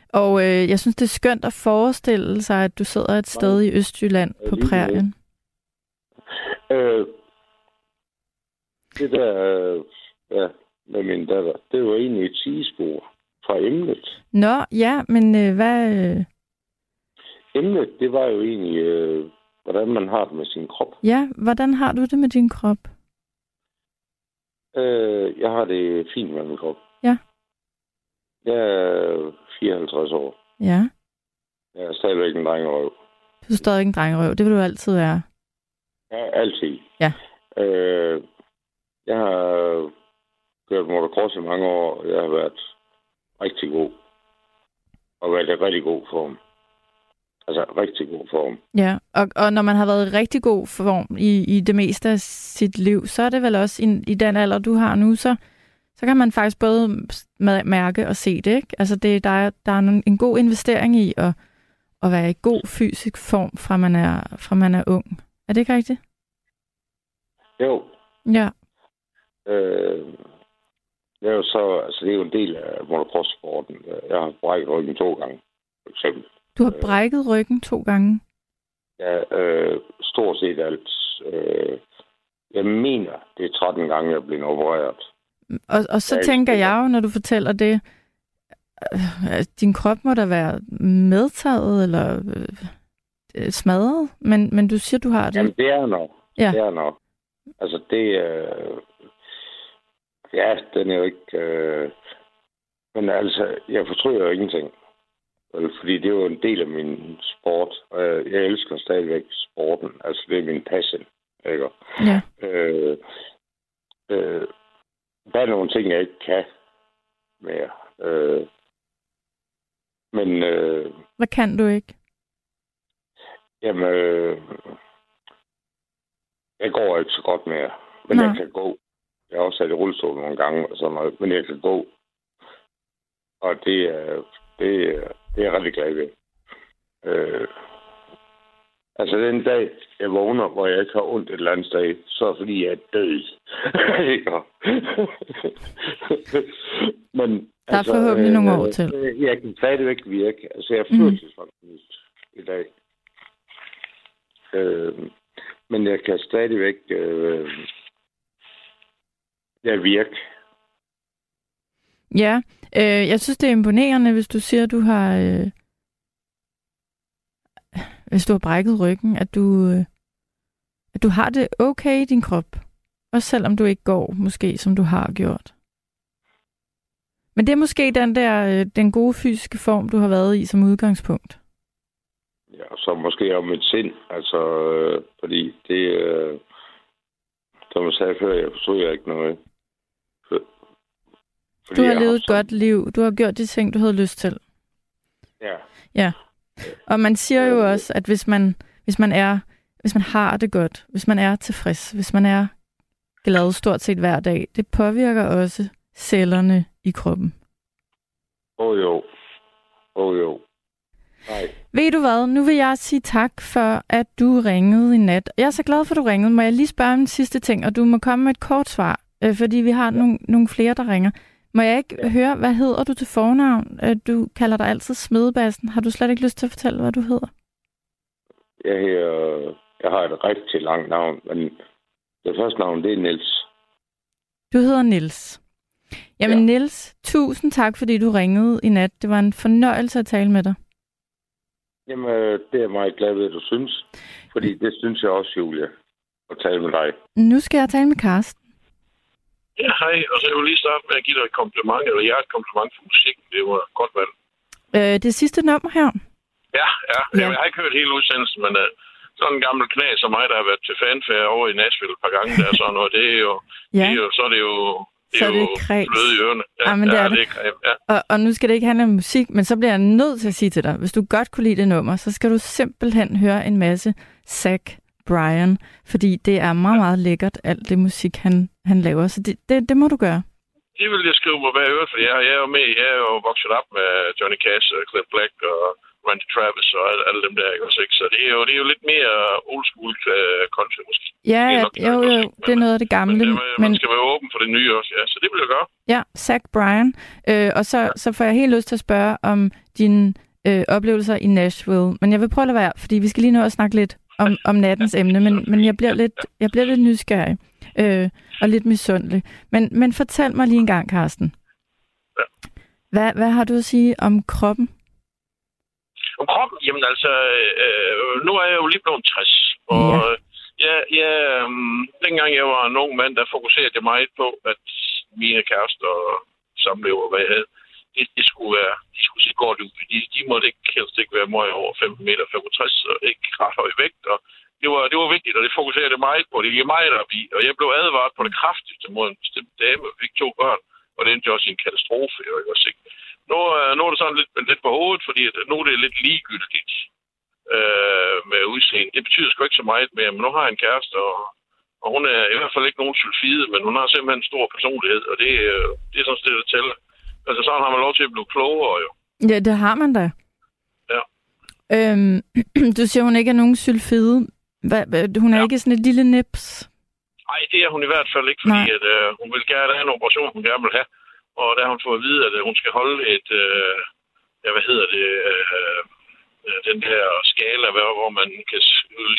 Og øh, jeg synes, det er skønt at forestille sig, at du sidder et sted i Østjylland på prærien. Øh, det der... Øh, ja. med min datter. Det var egentlig et sidespor fra emnet. Nå, ja, men øh, hvad... Øh... Emnet, det var jo egentlig, øh, hvordan man har det med sin krop. Ja, hvordan har du det med din krop? Øh, jeg har det fint med min krop. Ja. Jeg er fireoghalvtreds år. Ja. Jeg er stadigvæk en drengerøv. Du er stadigvæk en drengerøv. Det vil du altid være. Ja, altid. Ja. Øh, jeg har kørt motocross i mange år. Jeg har været rigtig god. Og været i rigtig god form. Altså, rigtig god form. Ja, og, og når man har været i rigtig god form i, i det meste af sit liv, så er det vel også i, i den alder, du har nu, så, så kan man faktisk både mærke og se det, ikke? Altså, det, der er, der er en god investering i at, at være i god fysisk form, fra man er, fra man er ung. Er det ikke rigtigt? Jo. Ja. Øh, det er jo så, altså, det er jo en del af motocross-sporten. Jeg har brækket ryggen to gange, for eksempel. Du har brækket ryggen to gange? Ja, øh, stort set alt. Øh, jeg mener, det er tretten gange, jeg er blevet opereret. Og, og så jeg tænker ikke... jeg jo, når du fortæller det, øh, din krop må da være medtaget eller øh, smadret, men, men du siger, du har det. Jamen, det er nok. Ja. Det er nok. Altså, det øh... ja, den er jo ikke... Øh... Men altså, jeg fortryder jo ingenting. Fordi det er jo en del af min sport. Jeg elsker stadigvæk sporten. Altså, det er min passion. Ikke? Ja. Øh, øh, der er nogle ting, jeg ikke kan mere. Øh, men... Øh, Hvad kan du ikke? Jamen... Øh, jeg går ikke så godt mere. Men Nå. Jeg kan gå. Jeg har også sat i rullestol nogle gange. Og sådan noget, men jeg kan gå. Og det er... Det er Det er jeg rigtig glad ved. Øh, altså, den dag, jeg vågner, hvor jeg ikke har ondt et eller andet sted, så er fordi, jeg er død. Men, der er altså, forhåbentlig øh, nogle år til. Jeg, jeg kan stadigvæk virke. Altså, jeg er fødselsfaktivist mm. i dag. Øh, men jeg kan stadigvæk øh, jeg virke. Ja, øh, jeg synes, det er imponerende, hvis du siger, at du har, øh, hvis du har brækket ryggen, at du, øh, at du har det okay i din krop. Også selvom du ikke går, måske, som du har gjort. Men det er måske den der, øh, den gode fysiske form, du har været i som udgangspunkt. Ja, og så måske om et sind, altså, øh, fordi det, øh, som jeg sagde før, jeg forstod jeg ikke noget. Fordi du har levet et godt liv. Du har gjort de ting, du havde lyst til. Ja. Ja. Og man siger jo også, at hvis man, hvis man er, hvis man har det godt, hvis man er tilfreds, hvis man er glad stort set hver dag, det påvirker også cellerne i kroppen. Åh oh, jo. Åh oh, jo. Nej. Ved du hvad? Nu vil jeg sige tak for, at du ringede i nat. Jeg er så glad for, at du ringede. Må jeg lige spørge om den sidste ting, og du må komme med et kort svar, fordi vi har ja. nogle, nogle flere, der ringer. Må jeg ikke ja. høre, hvad hedder du til fornavn? Du kalder dig altid Smedebassen. Har du slet ikke lyst til at fortælle, hvad du hedder? Jeg, hedder, jeg har et rigtig langt navn, men det første navn, det er Niels. Du hedder Niels. Jamen ja. Niels, tusind tak, fordi du ringede i nat. Det var en fornøjelse at tale med dig. Jamen, det er jeg meget glad ved, at du synes. Fordi det synes jeg også, Julia, at tale med dig. Nu skal jeg tale med Karsten. Ja, hej. Og så vil jeg lige starte med at give dig et kompliment, eller jeg et kompliment for musikken. Det var godt valgt. Øh, det sidste nummer her. Ja, ja. ja. Jamen, jeg har ikke hørt hele udsendelsen, men uh, sådan en gammel knæ som mig, der har været til fanfærd over i Nashville et par gange, der sådan noget, det er jo... ja. Det er jo så er det jo... Det så er det kreds. Bløde i ørene. Ja, Jamen, det ja, er det. det er kreds, ja. og, og nu skal det ikke handle om musik, men så bliver jeg nødt til at sige til dig, hvis du godt kunne lide det nummer, så skal du simpelthen høre en masse Zach Bryan, fordi det er meget, meget lækkert, alt det musik, han... han laver, så det, det, det må du gøre. Det vil jeg skrive på hver øre, for jeg, jeg er jo med, jeg er jo vokset op med Johnny Cash, og Cliff Black og Randy Travis og alle, alle dem der, ikke også, ikke? Så det er jo, det er jo lidt mere old school country, måske. Ja, det er, nok, jo, jo, det er noget af det gamle. Men, men, man skal være åben for det nye også, ja, så det vil jeg gøre. Ja, Zach Bryan. Øh, og så, ja. så får jeg helt lyst til at spørge om dine øh, oplevelser i Nashville, men jeg vil prøve at lade være, fordi vi skal lige nå at snakke lidt om, om nattens ja. emne, men, men jeg, bliver lidt, jeg bliver lidt nysgerrig. Øh, og lidt misundelig. Men, men fortæl mig lige en gang, Karsten. Ja. Hvad, hvad har du at sige om kroppen? Om kroppen? Jamen altså, øh, nu er jeg jo lige blevet tres. Og ja. jeg, jeg, øh, den dengang jeg var en ung mand, der fokuserede jeg meget på, at mine kærester og samlever, hvad jeg havde, det, det skulle være, de skulle se godt ud. De, de måtte ikke, helst ikke være meget over femten meter femogtres og ikke ret høj vægt. Og det, var, det var vigtigt, og det fokuserede jeg meget på. Det gik meget op i, og jeg blev advaret på det kraftigste mod en bestemt dame, og fik to børn, og det endte også en katastrofe. Jeg var også ikke. Nu, nu er det sådan lidt, lidt på hovedet, fordi nu er det lidt ligegyldigt øh, med udseende. Det betyder sgu ikke så meget mere, men nu har jeg en kæreste, og Og hun er i hvert fald ikke nogen sulfide, men hun har simpelthen en stor personlighed, og det, det er sådan set, der tæller. Altså, sådan har man lov til at blive klogere, jo. Ja, det har man da. Ja. Øhm, du siger, hun ikke er nogen sulfide. Hun er ja. Ikke sådan et lille nips? Nej, det er hun i hvert fald ikke, fordi at, øh, hun vil gerne have en operation, hun gerne vil have. Og der har hun fået at vide, at hun skal holde et, øh, ja, hvad hedder det, øh, den der skala, hvor man kan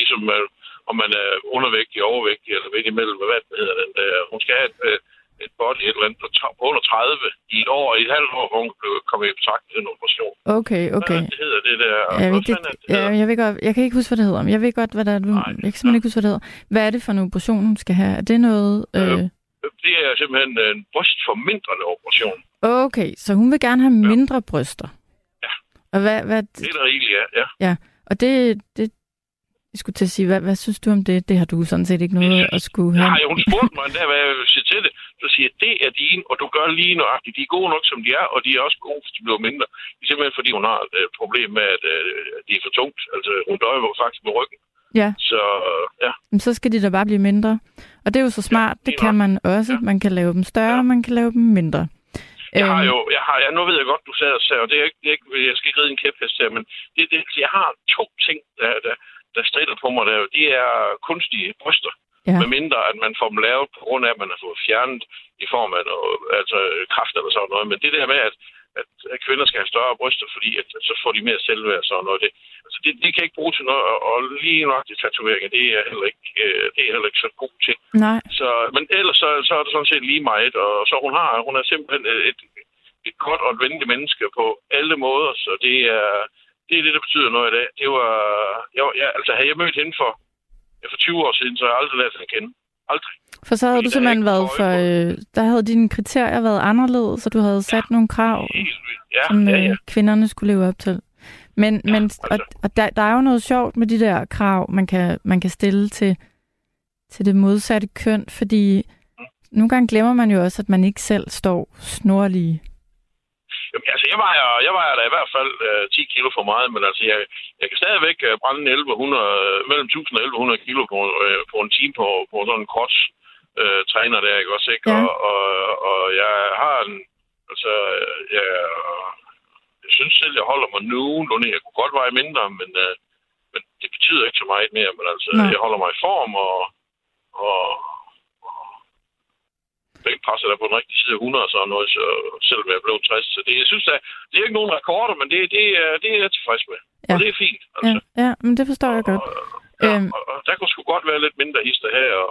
ligesom... Øh, om man er undervægtig, overvægtig, eller midt imellem, hvad det hedder den der. Hun skal have et, et body, et eller andet, på under tredive i et år, i et halvt år, hvor hun kommer i betragtning til en operation. Okay, okay. Hvad det hedder det der? Jeg, ved, det, det hedder? Jeg, ved godt, jeg kan ikke huske, hvad det hedder, men jeg ved godt, hvad det er. Nej, jeg kan simpelthen ja. Ikke huske, hvad det hedder. Hvad er det for en operation, hun skal have? Er det noget... Øh... Det er simpelthen en brystformindrende operation. Okay, så hun vil gerne have mindre ja. Bryster? Ja. Og hvad, hvad... Det er der egentlig, ja. Ja, ja. Og det... det... Jeg skulle til at sige, hvad, hvad synes du om det? Det har du sådan set ikke noget at skulle have. Nej, hun spurgte mig endda, hvad jeg vil sige til det. Så siger jeg, det er dine, og du gør lige nøjagtigt. De er gode nok, som de er, og de er også gode, hvis de bliver mindre. Det er simpelthen, fordi hun har et øh, problem med, at øh, det er for tungt. Altså, hun døjer jo faktisk med ryggen. Ja. Så, øh, ja. Jamen, så skal de da bare blive mindre. Og det er jo så smart. Ja, det kan man også. Ja. Man kan lave dem større, ja. Man kan lave dem mindre. Jeg har jo, jeg har, ja, nu ved jeg godt, du sagde og sagde, og det er ikke, det er ikke, jeg skal ikke ride en kæphest her, men det, det, jeg har to ting, der, der der strider på mig, der, de er kunstige bryster. Ja. Med mindre, at man får dem lavet på grund af, at man har fået fjernet i form af noget, altså kraft eller sådan noget. Men det der med, at, at, at kvinder skal have større bryster, fordi at, at så får de mere selvværd og sådan noget. Det, altså det, det kan ikke bruge til noget, og, og lige nok de tatoveringer, det er heller ikke, øh, det er heller ikke så god til. Nej. Så, men ellers så, så er det sådan set lige meget, og så hun har, hun er simpelthen et, et godt og et venligt menneske på alle måder, så det er... Det er det, der betyder noget i dag. Det var... Jeg, jeg, altså, havde jeg mødt hende for, for tyve år siden, så havde jeg aldrig lært hende at kende. Aldrig. For så havde fordi du simpelthen været for... Øh, der havde dine kriterier været anderledes, så du havde sat ja, nogle krav, ja, som ja, ja. kvinderne skulle leve op til. Men, ja, men altså. og, og der, der er jo noget sjovt med de der krav, man kan, man kan stille til, til det modsatte køn, fordi mm. nogle gange glemmer man jo også, at man ikke selv står snorlige. Jamen, altså, jeg vejer, jeg vejer da i hvert fald øh, ti kilo for meget, men altså, jeg, jeg kan stadigvæk brænde elleve hundrede, mellem tusind og elleve hundrede kilo på, øh, på en time på, på sådan en cross øh, træner der, ikke også, ikke? Ja. Og, og, og jeg har en, altså, jeg, jeg synes selv, jeg holder mig nogenlunde. Jeg kunne godt veje mindre, men, øh, men det betyder ikke så meget mere, men altså, nej. Jeg holder mig i form, og, og ikke passer der på den rigtige side af hundrede og sådan noget, så selvom jeg blev tres. Så det, jeg synes, at det er ikke nogen rekorder, men det, det, er, det er jeg tilfreds med. Ja. Og det er fint. Altså. Ja, ja, men det forstår og, jeg godt. Og, ja, øhm. og, og der kunne sgu godt være lidt mindre hister her, og,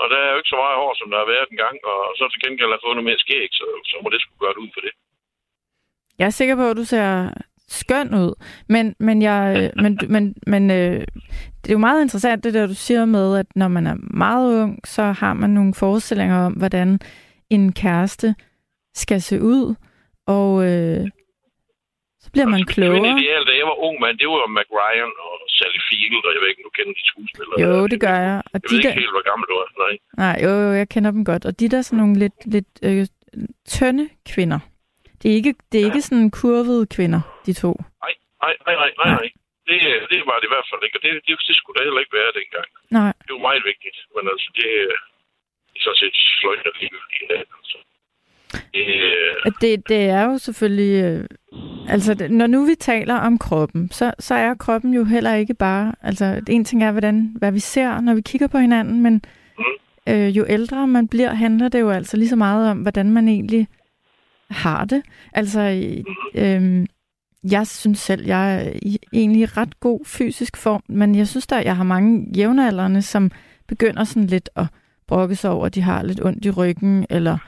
og der er jo ikke så meget hår, som der har været engang, og så til gengæld har jeg fået noget mere skæg, så, så må det sgu gøre det ud for det. Jeg er sikker på, at du ser skøn ud, men, men, jeg, men, men, men øh, det er jo meget interessant, det der, du siger med, at når man er meget ung, så har man nogle forestillinger om, hvordan en kæreste skal se ud, og øh, så bliver man klogere. Da jeg var ung mand, det var jo Mac Ryan og Sally Field, og jeg ved ikke, om du kender de skuespillere. Jo, det gør jeg. Og jeg de ved der... ikke helt, hvor gammel du er. Nej, Nej jo, jo, jeg kender dem godt. Og de der sådan nogle lidt, lidt øh, tynde kvinder. Det er ikke, det er ja. ikke sådan kurvede kvinder, de to. Nej, nej, nej, nej, nej. nej. Det, det var det i hvert fald ikke, og det, det, det skulle da heller ikke være dengang. Nej. Det var meget vigtigt, men altså, det er sådan set fløjt og ligegyldigt i dag. Altså. Det, det, det er jo selvfølgelig... Altså, når nu vi taler om kroppen, så, så er kroppen jo heller ikke bare... Altså, en ting er, hvordan, hvad vi ser, når vi kigger på hinanden, men mm. øh, jo ældre man bliver, handler det jo altså lige så meget om, hvordan man egentlig har det. Altså... Mm. Øh, Jeg synes selv, jeg er egentlig i ret god fysisk form, men jeg synes da, jeg har mange jævnaldrende, som begynder sådan lidt at brokke sig over, at de har lidt ondt i ryggen, eller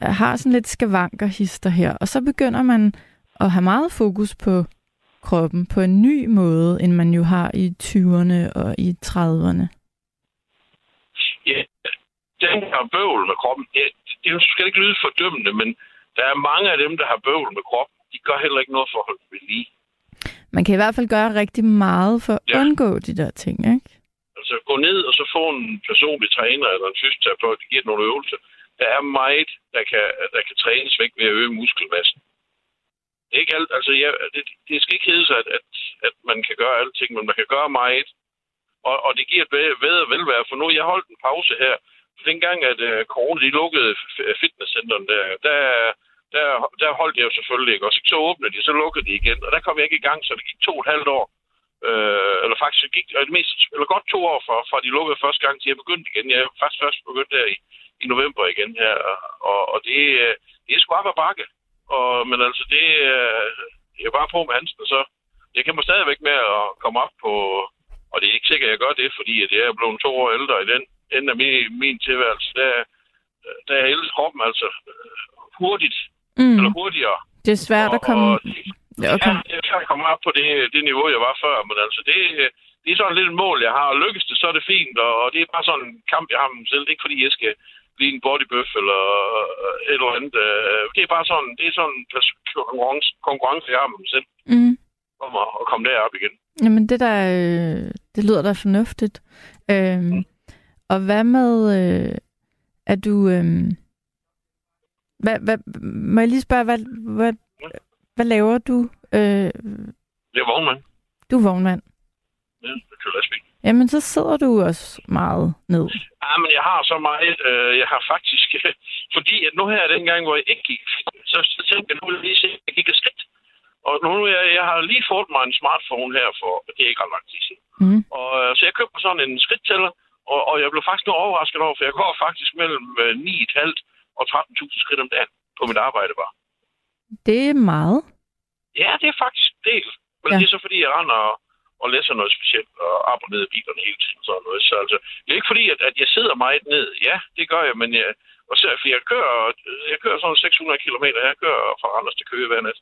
har sådan lidt skavankerhister her. Og så begynder man at have meget fokus på kroppen på en ny måde, end man jo har i tyverne og i trediverne. Ja, der har bøvl med kroppen, det, det skal ikke lyde fordømmende, men der er mange af dem, der har bøvl med kroppen, de gør heller ikke noget for at holde ved lige. Man kan i hvert fald gøre rigtig meget for at ja. undgå de der ting, ikke? Altså gå ned og så få en personlig træner eller en fysioterapeut, der giver nogle øvelser. Der er meget, der kan, der kan trænes væk ved at øge muskelmassen. Det er ikke alt, altså ja, det, det skal ikke hedde sig, at, at, at man kan gøre alting, men man kan gøre meget. Og, og det giver et bedre velvære, for nu jeg holdt en pause her. For dengang, at uh, corona de lukkede f- fitnesscenteren, der, der, der, der holdt jeg jo selvfølgelig ikke. Og så, så åbnede de, så lukkede de igen. Og der kom jeg ikke i gang, så det gik to og et halvt år. Øh, eller faktisk gik det mest, eller godt to år fra, fra de lukkede første gang, til jeg begyndte igen. Jeg er faktisk først begyndt der i, i november igen her. Og, og det, det er sgu op ad bakke. Og, men altså, det, det er bare på med Hansen, og så jeg kæmper stadigvæk med at komme op på. Og det er ikke sikkert, at jeg gør det, fordi at jeg er blevet to år ældre i den ende af min, min tilværelse. Der, der er ældre kroppen altså hurtigt, mm. eller hurtigere. Det er svært og, at komme... Og, ja, okay. ja, det er svært at komme op på det, det niveau, jeg var før. Men altså, det, det er sådan lidt et mål, jeg har. Og lykkes det, så er det fint. Og, og det er bare sådan en kamp, jeg har med mig selv. Det er ikke, fordi jeg skal blive en bodybøf eller et eller andet. Det er bare sådan, det er sådan en konkurrence, konkurrence, jeg har med mig selv. Mm. Om at, at komme derop igen. Jamen, det der, øh, det lyder da fornuftigt. Øhm, mm. Og hvad med, øh, er du, øh, hvad, hvad, må jeg lige spørge, hvad, hvad, mm. hvad laver du? Øh, jeg er vognmand. Du er vognmand. Ja, det kører lastbil. Jamen, så sidder du også meget ned. Ja, men jeg har så meget, øh, jeg har faktisk, fordi at nu her, dengang, hvor jeg ikke gik, så tænkte jeg nu lige se, at jeg gik et skridt. Og nu, jeg, jeg har lige fået mig en smartphone her for, det er ikke ret lang tid siden. Mm. Og, så jeg købte sådan en skridttæller, og, og jeg blev faktisk noget overrasket over, for jeg går faktisk mellem ni komma fem og tretten tusind skridt om dagen på mit arbejde bare. Det er meget. Ja, det er faktisk en del. Men ja. Det er så fordi, jeg render og, og læser noget specielt, og arbejder ned i bilerne hele tiden. Sådan noget. Så altså, det er ikke fordi, at, at jeg sidder meget ned. Ja, det gør jeg, men jeg, og så, fordi jeg, kører, jeg kører sådan seks hundrede kilometer. Jeg kører fra Randers til Køge hver nat.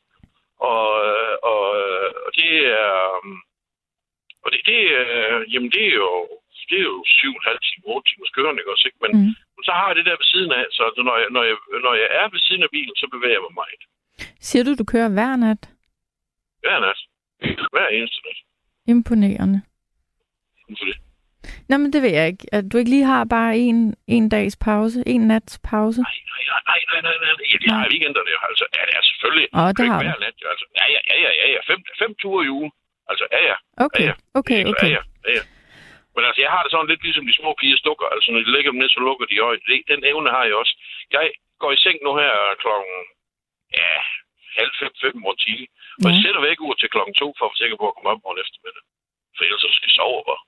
Og, og, og det er og det, det er, jamen det er jo det er jo syv og en halv time, otte timers kørende, ikke også, ikke? Men mm. så har jeg det der ved siden af, så når jeg, når jeg når jeg er ved siden af bilen, så bevæger jeg mig meget. Siger du, du kører hver nat? Hver nat, hver eneste nat. Imponerende. Hvorfor det? Nå, men det ved jeg ikke. At du ikke lige har bare en, en dags pause, en nats pause? Nej, nej, nej, nej, nej, nej. Jeg har weekenderne jo, altså. Ja, det er selvfølgelig. Åh, det har du. Hver nat, altså. Ja, ja, ja, ja, ja. Fem, fem ture i ugen. Altså, ja, ja. Okay, ja, ja. okay, okay. Ja, ja, ja, ja. Men altså, jeg har det sådan lidt ligesom de små piger stukker. Altså, når de lægger dem ned, så lukker de øje. Den evne har jeg også. Jeg går i seng nu her klokken, ja, halv fem, fem og ti. Og jeg sætter væk ud til klokken to, for at være sikker på at komme op morgen eftermiddag. For ellers så skal jeg sove bare.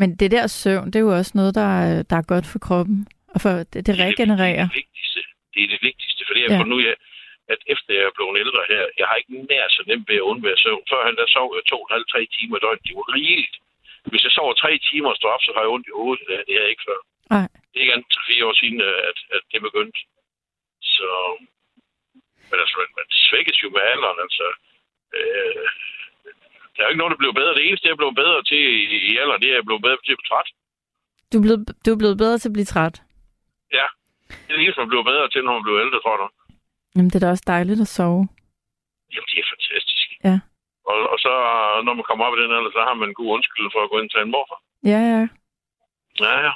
Men det der søvn, det er jo også noget, der er, der er godt for kroppen, og for det, det, det regenererer. Det er det vigtigste, det er det vigtigste, fordi jeg ja. nu, jeg, at efter jeg er blevet ældre her, jeg har ikke nær så nemt ved at undvære søvn. Førhen der sov jeg to og en halv, tre timer i døgnet. Det var rigeligt. Hvis jeg sover tre timer og står op, så har jeg ondt i hovedet. Det er jeg ikke før. Nej. Det er ikke andet til fire år siden, at, at det begyndte. Så, men altså, man svækkes jo med alderen, altså. Øh, Der er jo ikke noget, der blev bedre. Det eneste, jeg blev bedre til i alderen, det er, jeg blev bedre til at blive træt. Du er, blevet, du er blevet bedre til at blive træt? Ja. Det er det eneste, man blev bedre til, når man blev ældre, tror jeg. Jamen, det er da også dejligt at sove. Jamen, det er fantastisk. Ja. Og, og så, når man kommer op i den alder, så har man en god undskyld for at gå ind og tage en morfar. Ja, ja. Ja, ja.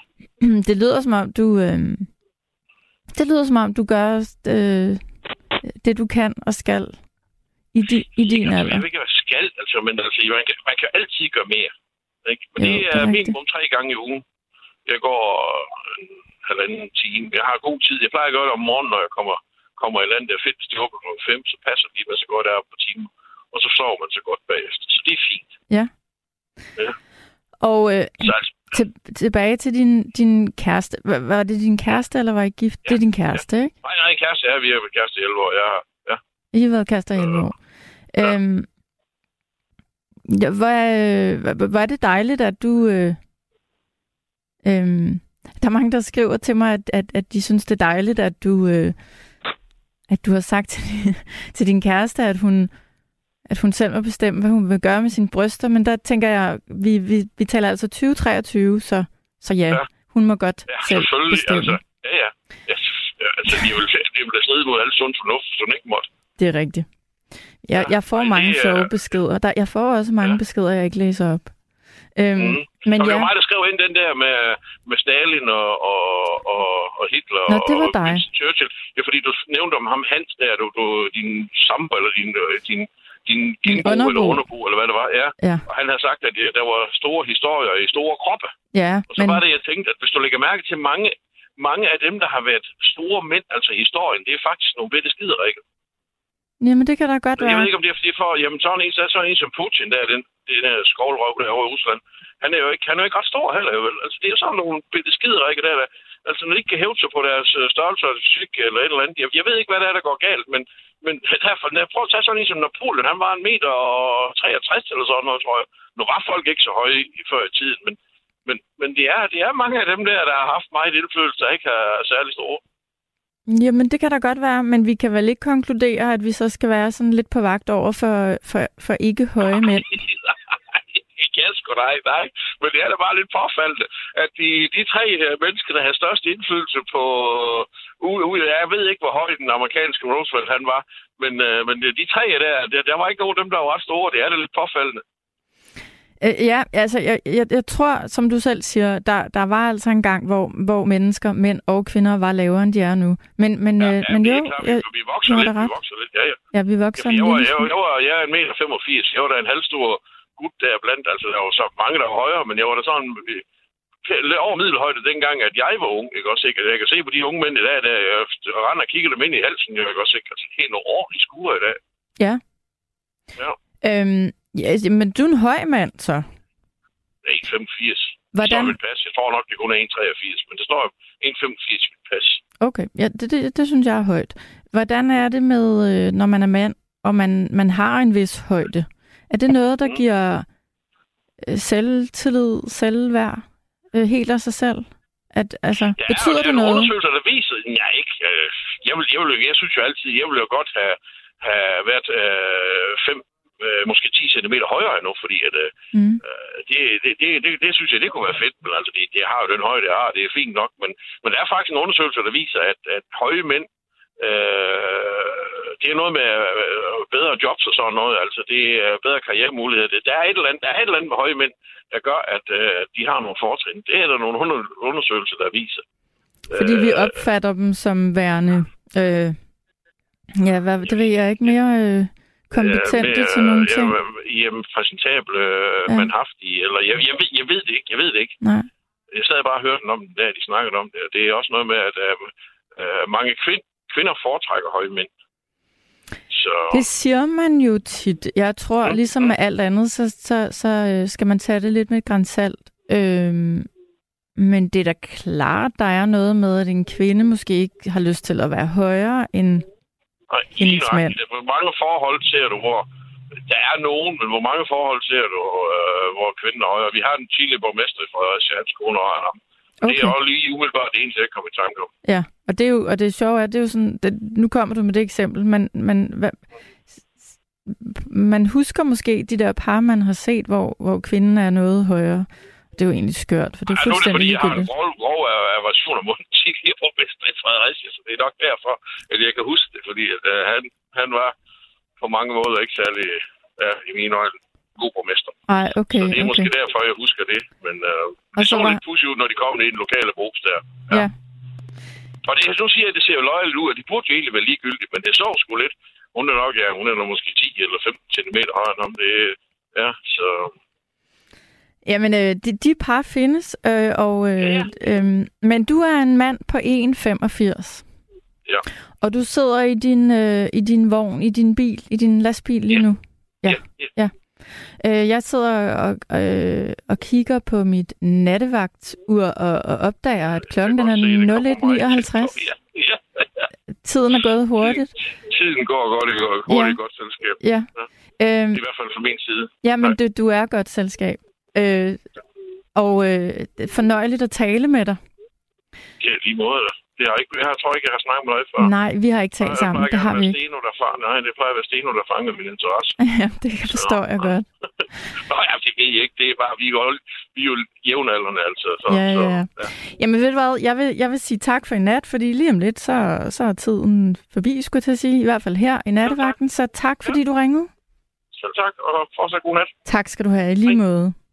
Det lyder som om, du... Øh... Det lyder som om, du gør øh... det, du kan og skal i, di- i din ja, alder. Jeg vil ikke være skal, altså, men altså, man kan, man kan altid gøre mere. Ikke? Men jo, det er, er minimum tre gange i ugen. Jeg går en halvanden time. Jeg har god tid. Jeg plejer at gøre det om morgenen, når jeg kommer, kommer i land. Det er fedt, hvis det åbner klokken fem, så passer det, men så går jeg deroppe på timen. Og så sover man så godt bagefter. Så det er fint. Ja. ja. Og øh, så, altså, til- tilbage til din, din kæreste. Var det din kæreste, eller var I gift? Ja, det er din kæreste, ja. ikke? Nej, nej, kæreste. Ja, vi har været kæreste i elleve år. Jeg har I har været kærester i elleve år. Ja. Øhm, ja, var, øh, var det dejligt, at du... Øh, øh, der er mange, der skriver til mig, at, at, at de synes, det er dejligt, at du, øh, at du har sagt til, til din kæreste, at hun, at hun selv må bestemme, hvad hun vil gøre med sine bryster. Men der tænker jeg, vi, vi, vi taler altså tyve treogtyve, så, så ja, ja, Hun må godt ja, selv bestemme. Altså, ja, ja. ja. Altså, de vil, de vil stride mod alt sund fornuft, som ikke måtte. Det er rigtigt. Jeg, ja, jeg får nej, mange sjove er... beskeder. Der, jeg får også mange ja. beskeder, jeg ikke læser op. Øhm, mm. men og ja. det var mig, der skrev ind den der med, med Stalin og, og, og, og Hitler. Nå, det var og dig. Winston Churchill. Det er fordi, du nævnte om ham Hans der, du, du, din sambo eller din, din, din, din bo eller underbo, eller hvad det var. Ja. Ja. Og han havde sagt, at der var store historier i store kroppe. Ja, og så men... var det, jeg tænkte, at hvis du lægger mærke til mange, mange af dem, der har været store mænd, altså historien, det er faktisk nogle bedre skiderikker. Jamen, det kan da godt være. Jeg ved ikke, om det er fordi for... Jamen, sådan en, så er sådan en som Putin, der er den, den her skovlrøv derovre i Rusland. Han er jo ikke, han er jo ikke ret stor heller. Altså, det er sådan nogle skiderikker der, der... Altså, når de ikke kan hævde sig på deres størrelse eller psyk eller et eller andet. Jeg, jeg ved ikke, hvad der er, der går galt, men... Men derfor, når jeg prøver at tage sådan en som Napoleon, han var en meter og treogtres eller sådan noget, tror jeg. Nu var folk ikke så høje i før i tiden, men... Men, men det, er, det er mange af dem der, der har haft meget indflydelse, der ikke er særlig store. Jamen, det kan da godt være, men vi kan vel ikke konkludere, at vi så skal være sådan lidt på vagt over for, for, for ikke høje mænd. Nej, jeg elsker dig, nej. Men det er da bare lidt påfaldende, at de, de tre mennesker, der har størst indflydelse på... Uh, uh, jeg ved ikke, hvor høj den amerikanske Roosevelt han var, men, uh, men de tre der, der, der var ikke nogen af dem, der var ret store. Det er da lidt påfaldende. Ja, altså, jeg, jeg, jeg tror, som du selv siger, der, der var altså en gang, hvor, hvor mennesker, mænd og kvinder var lavere, end de er nu. Men, men, ja, ja, men jo, klar, jeg, vi vokser lidt, vi vokser lidt, ja, ja. Ja, vi vokser lidt. Jeg, jeg, jeg, jeg, jeg, jeg er en meter femogfirs, jeg var da en halvstor gut der blandt, altså der var så mange, der var højere, men jeg var da sådan øh, over middelhøjde dengang, at jeg var ung, ikke også ikke? Jeg kan se på de unge mænd i dag, der jeg render og kigger dem ind i halsen, jeg kan også ikke? Altså, helt nogle ordentlige skure i dag. Ja. Ja. Øhm. Ja, men du er en høj mand, så? en komma femogfirs. Hvordan? Det står mit pas. Jeg tror nok, det kun er en komma treogfirs, men det står en komma femogfirs mit pas. Okay, ja, det, det, det synes jeg er højt. Hvordan er det med, når man er mand, og man, man har en vis højde? Er det noget, der mm. giver selvtillid, selvværd, helt af sig selv? At, altså, ja, betyder det noget? Ja, undersøgelser, der viser, ja, ikke. Jeg, vil, jeg, vil, jeg synes jo altid, jeg ville jo godt have, have været øh, fem måske ti centimeter højere endnu, fordi at, mm. øh, det, det, det, det synes jeg, det kunne være fedt, men altså, det, det har jo den højde, det har, det er fint nok, men, men der er faktisk en undersøgelse, der viser, at, at høje mænd, øh, det er noget med bedre jobs og sådan noget, altså, det er bedre karrieremuligheder, det, der, er et eller andet, der er et eller andet med høje mænd, der gør, at øh, de har nogle fortrin. Det er der nogle undersøgelser, der viser. Fordi øh, vi opfatter dem som værende, øh, ja, hvad, det ved jeg ikke mere... Øh. kompetente øh, til nogle øh, ting? Jamen, præsentable, øh, ja. manhaftige, eller jeg, jeg, ved, jeg ved det ikke, jeg ved det ikke. Nej. Jeg sad bare og hørte den om den der, de snakkede om det, og det er også noget med, at øh, mange kvind, kvinder foretrækker høje mænd. Så... Det siger man jo tit. Jeg tror, mm. ligesom med alt andet, så, så, så skal man tage det lidt med et gran salt. Øhm, men det er da klart, der er noget med, at en kvinde måske ikke har lyst til at være højere end... Nej, hvor mange forhold ser du, hvor der er nogen, men hvor mange forhold ser du, øh, hvor kvinden er højere? Vi har en tidligere borgmester fra Sjællands Kone og ham. Okay. Det er jo lige umiddelbart det eneste, jeg kommer i tanke om. Ja, og det er jo, og det er sjovt, at det er jo sådan, det, nu kommer du med det eksempel, men, men hvad, man husker måske de der par, man har set, hvor, hvor kvinden er noget højere. Det er jo egentlig skørt, for det er ja, fuldstændig ligegyldigt. Nu er det, fordi jeg har en grov aversion mod den tidligere borgmester i Fredericia, så det er nok derfor, at jeg kan huske det, fordi at, uh, han, han var på mange måder ikke særlig, uh, i mine øjne, god borgmester. Ej, okay, så det er okay. Måske derfor, jeg husker det, men uh, det så var... lidt pudsigt ud, når de kom ned i den lokale brugs der. Ja. Ja. Og det, nu siger jeg, at det ser jo løjeligt ud, og det burde jo egentlig være ligegyldigt, men det så sgu lidt. Hun er nok, ja, hun er nok måske ti eller femten centimeter højere om det. Ja, så... Jamen, øh, de, de par findes, øh, og, øh, ja, ja. Øh, men du er en mand på en komma femogfirs. Ja. Og du sidder i din, øh, i din vogn, i din bil, i din lastbil lige ja. nu. Ja, ja. ja. Øh, jeg sidder og, øh, og kigger på mit nattevagtur og, og opdager, at klokken den er nul et nioghalvtreds. Ja. Ja. Tiden er gået hurtigt. Tiden går godt, det går hurtigt, ja. godt selskab. Ja. Ja. Øhm, I hvert fald fra min side. Ja, men du, du er godt selskab. Øh, og øh, fornøjeligt at tale med dig. Ja, lige måde da. Det har ikke, jeg tror ikke, jeg har snakket med dig før. Nej, vi har ikke talt jeg sammen. Det har vi ikke. Steno, der fang, nej, det plejer at være Steno, der fanger min interesse. Ja, det forstår så. Jeg godt. Nå, ja, det ved jeg ikke. Det er bare, vi, vi er jo jævnaldrende, altså. Så, ja, så, ja. ja. Jamen ved du hvad, jeg vil, jeg vil sige tak for i nat, fordi lige om lidt, så, så er tiden forbi, skulle jeg til at sige, i hvert fald her i nattevagten. Så tak, fordi ja. du ringede. Selv tak, og fortsat god nat. Tak skal du have, i lige måde.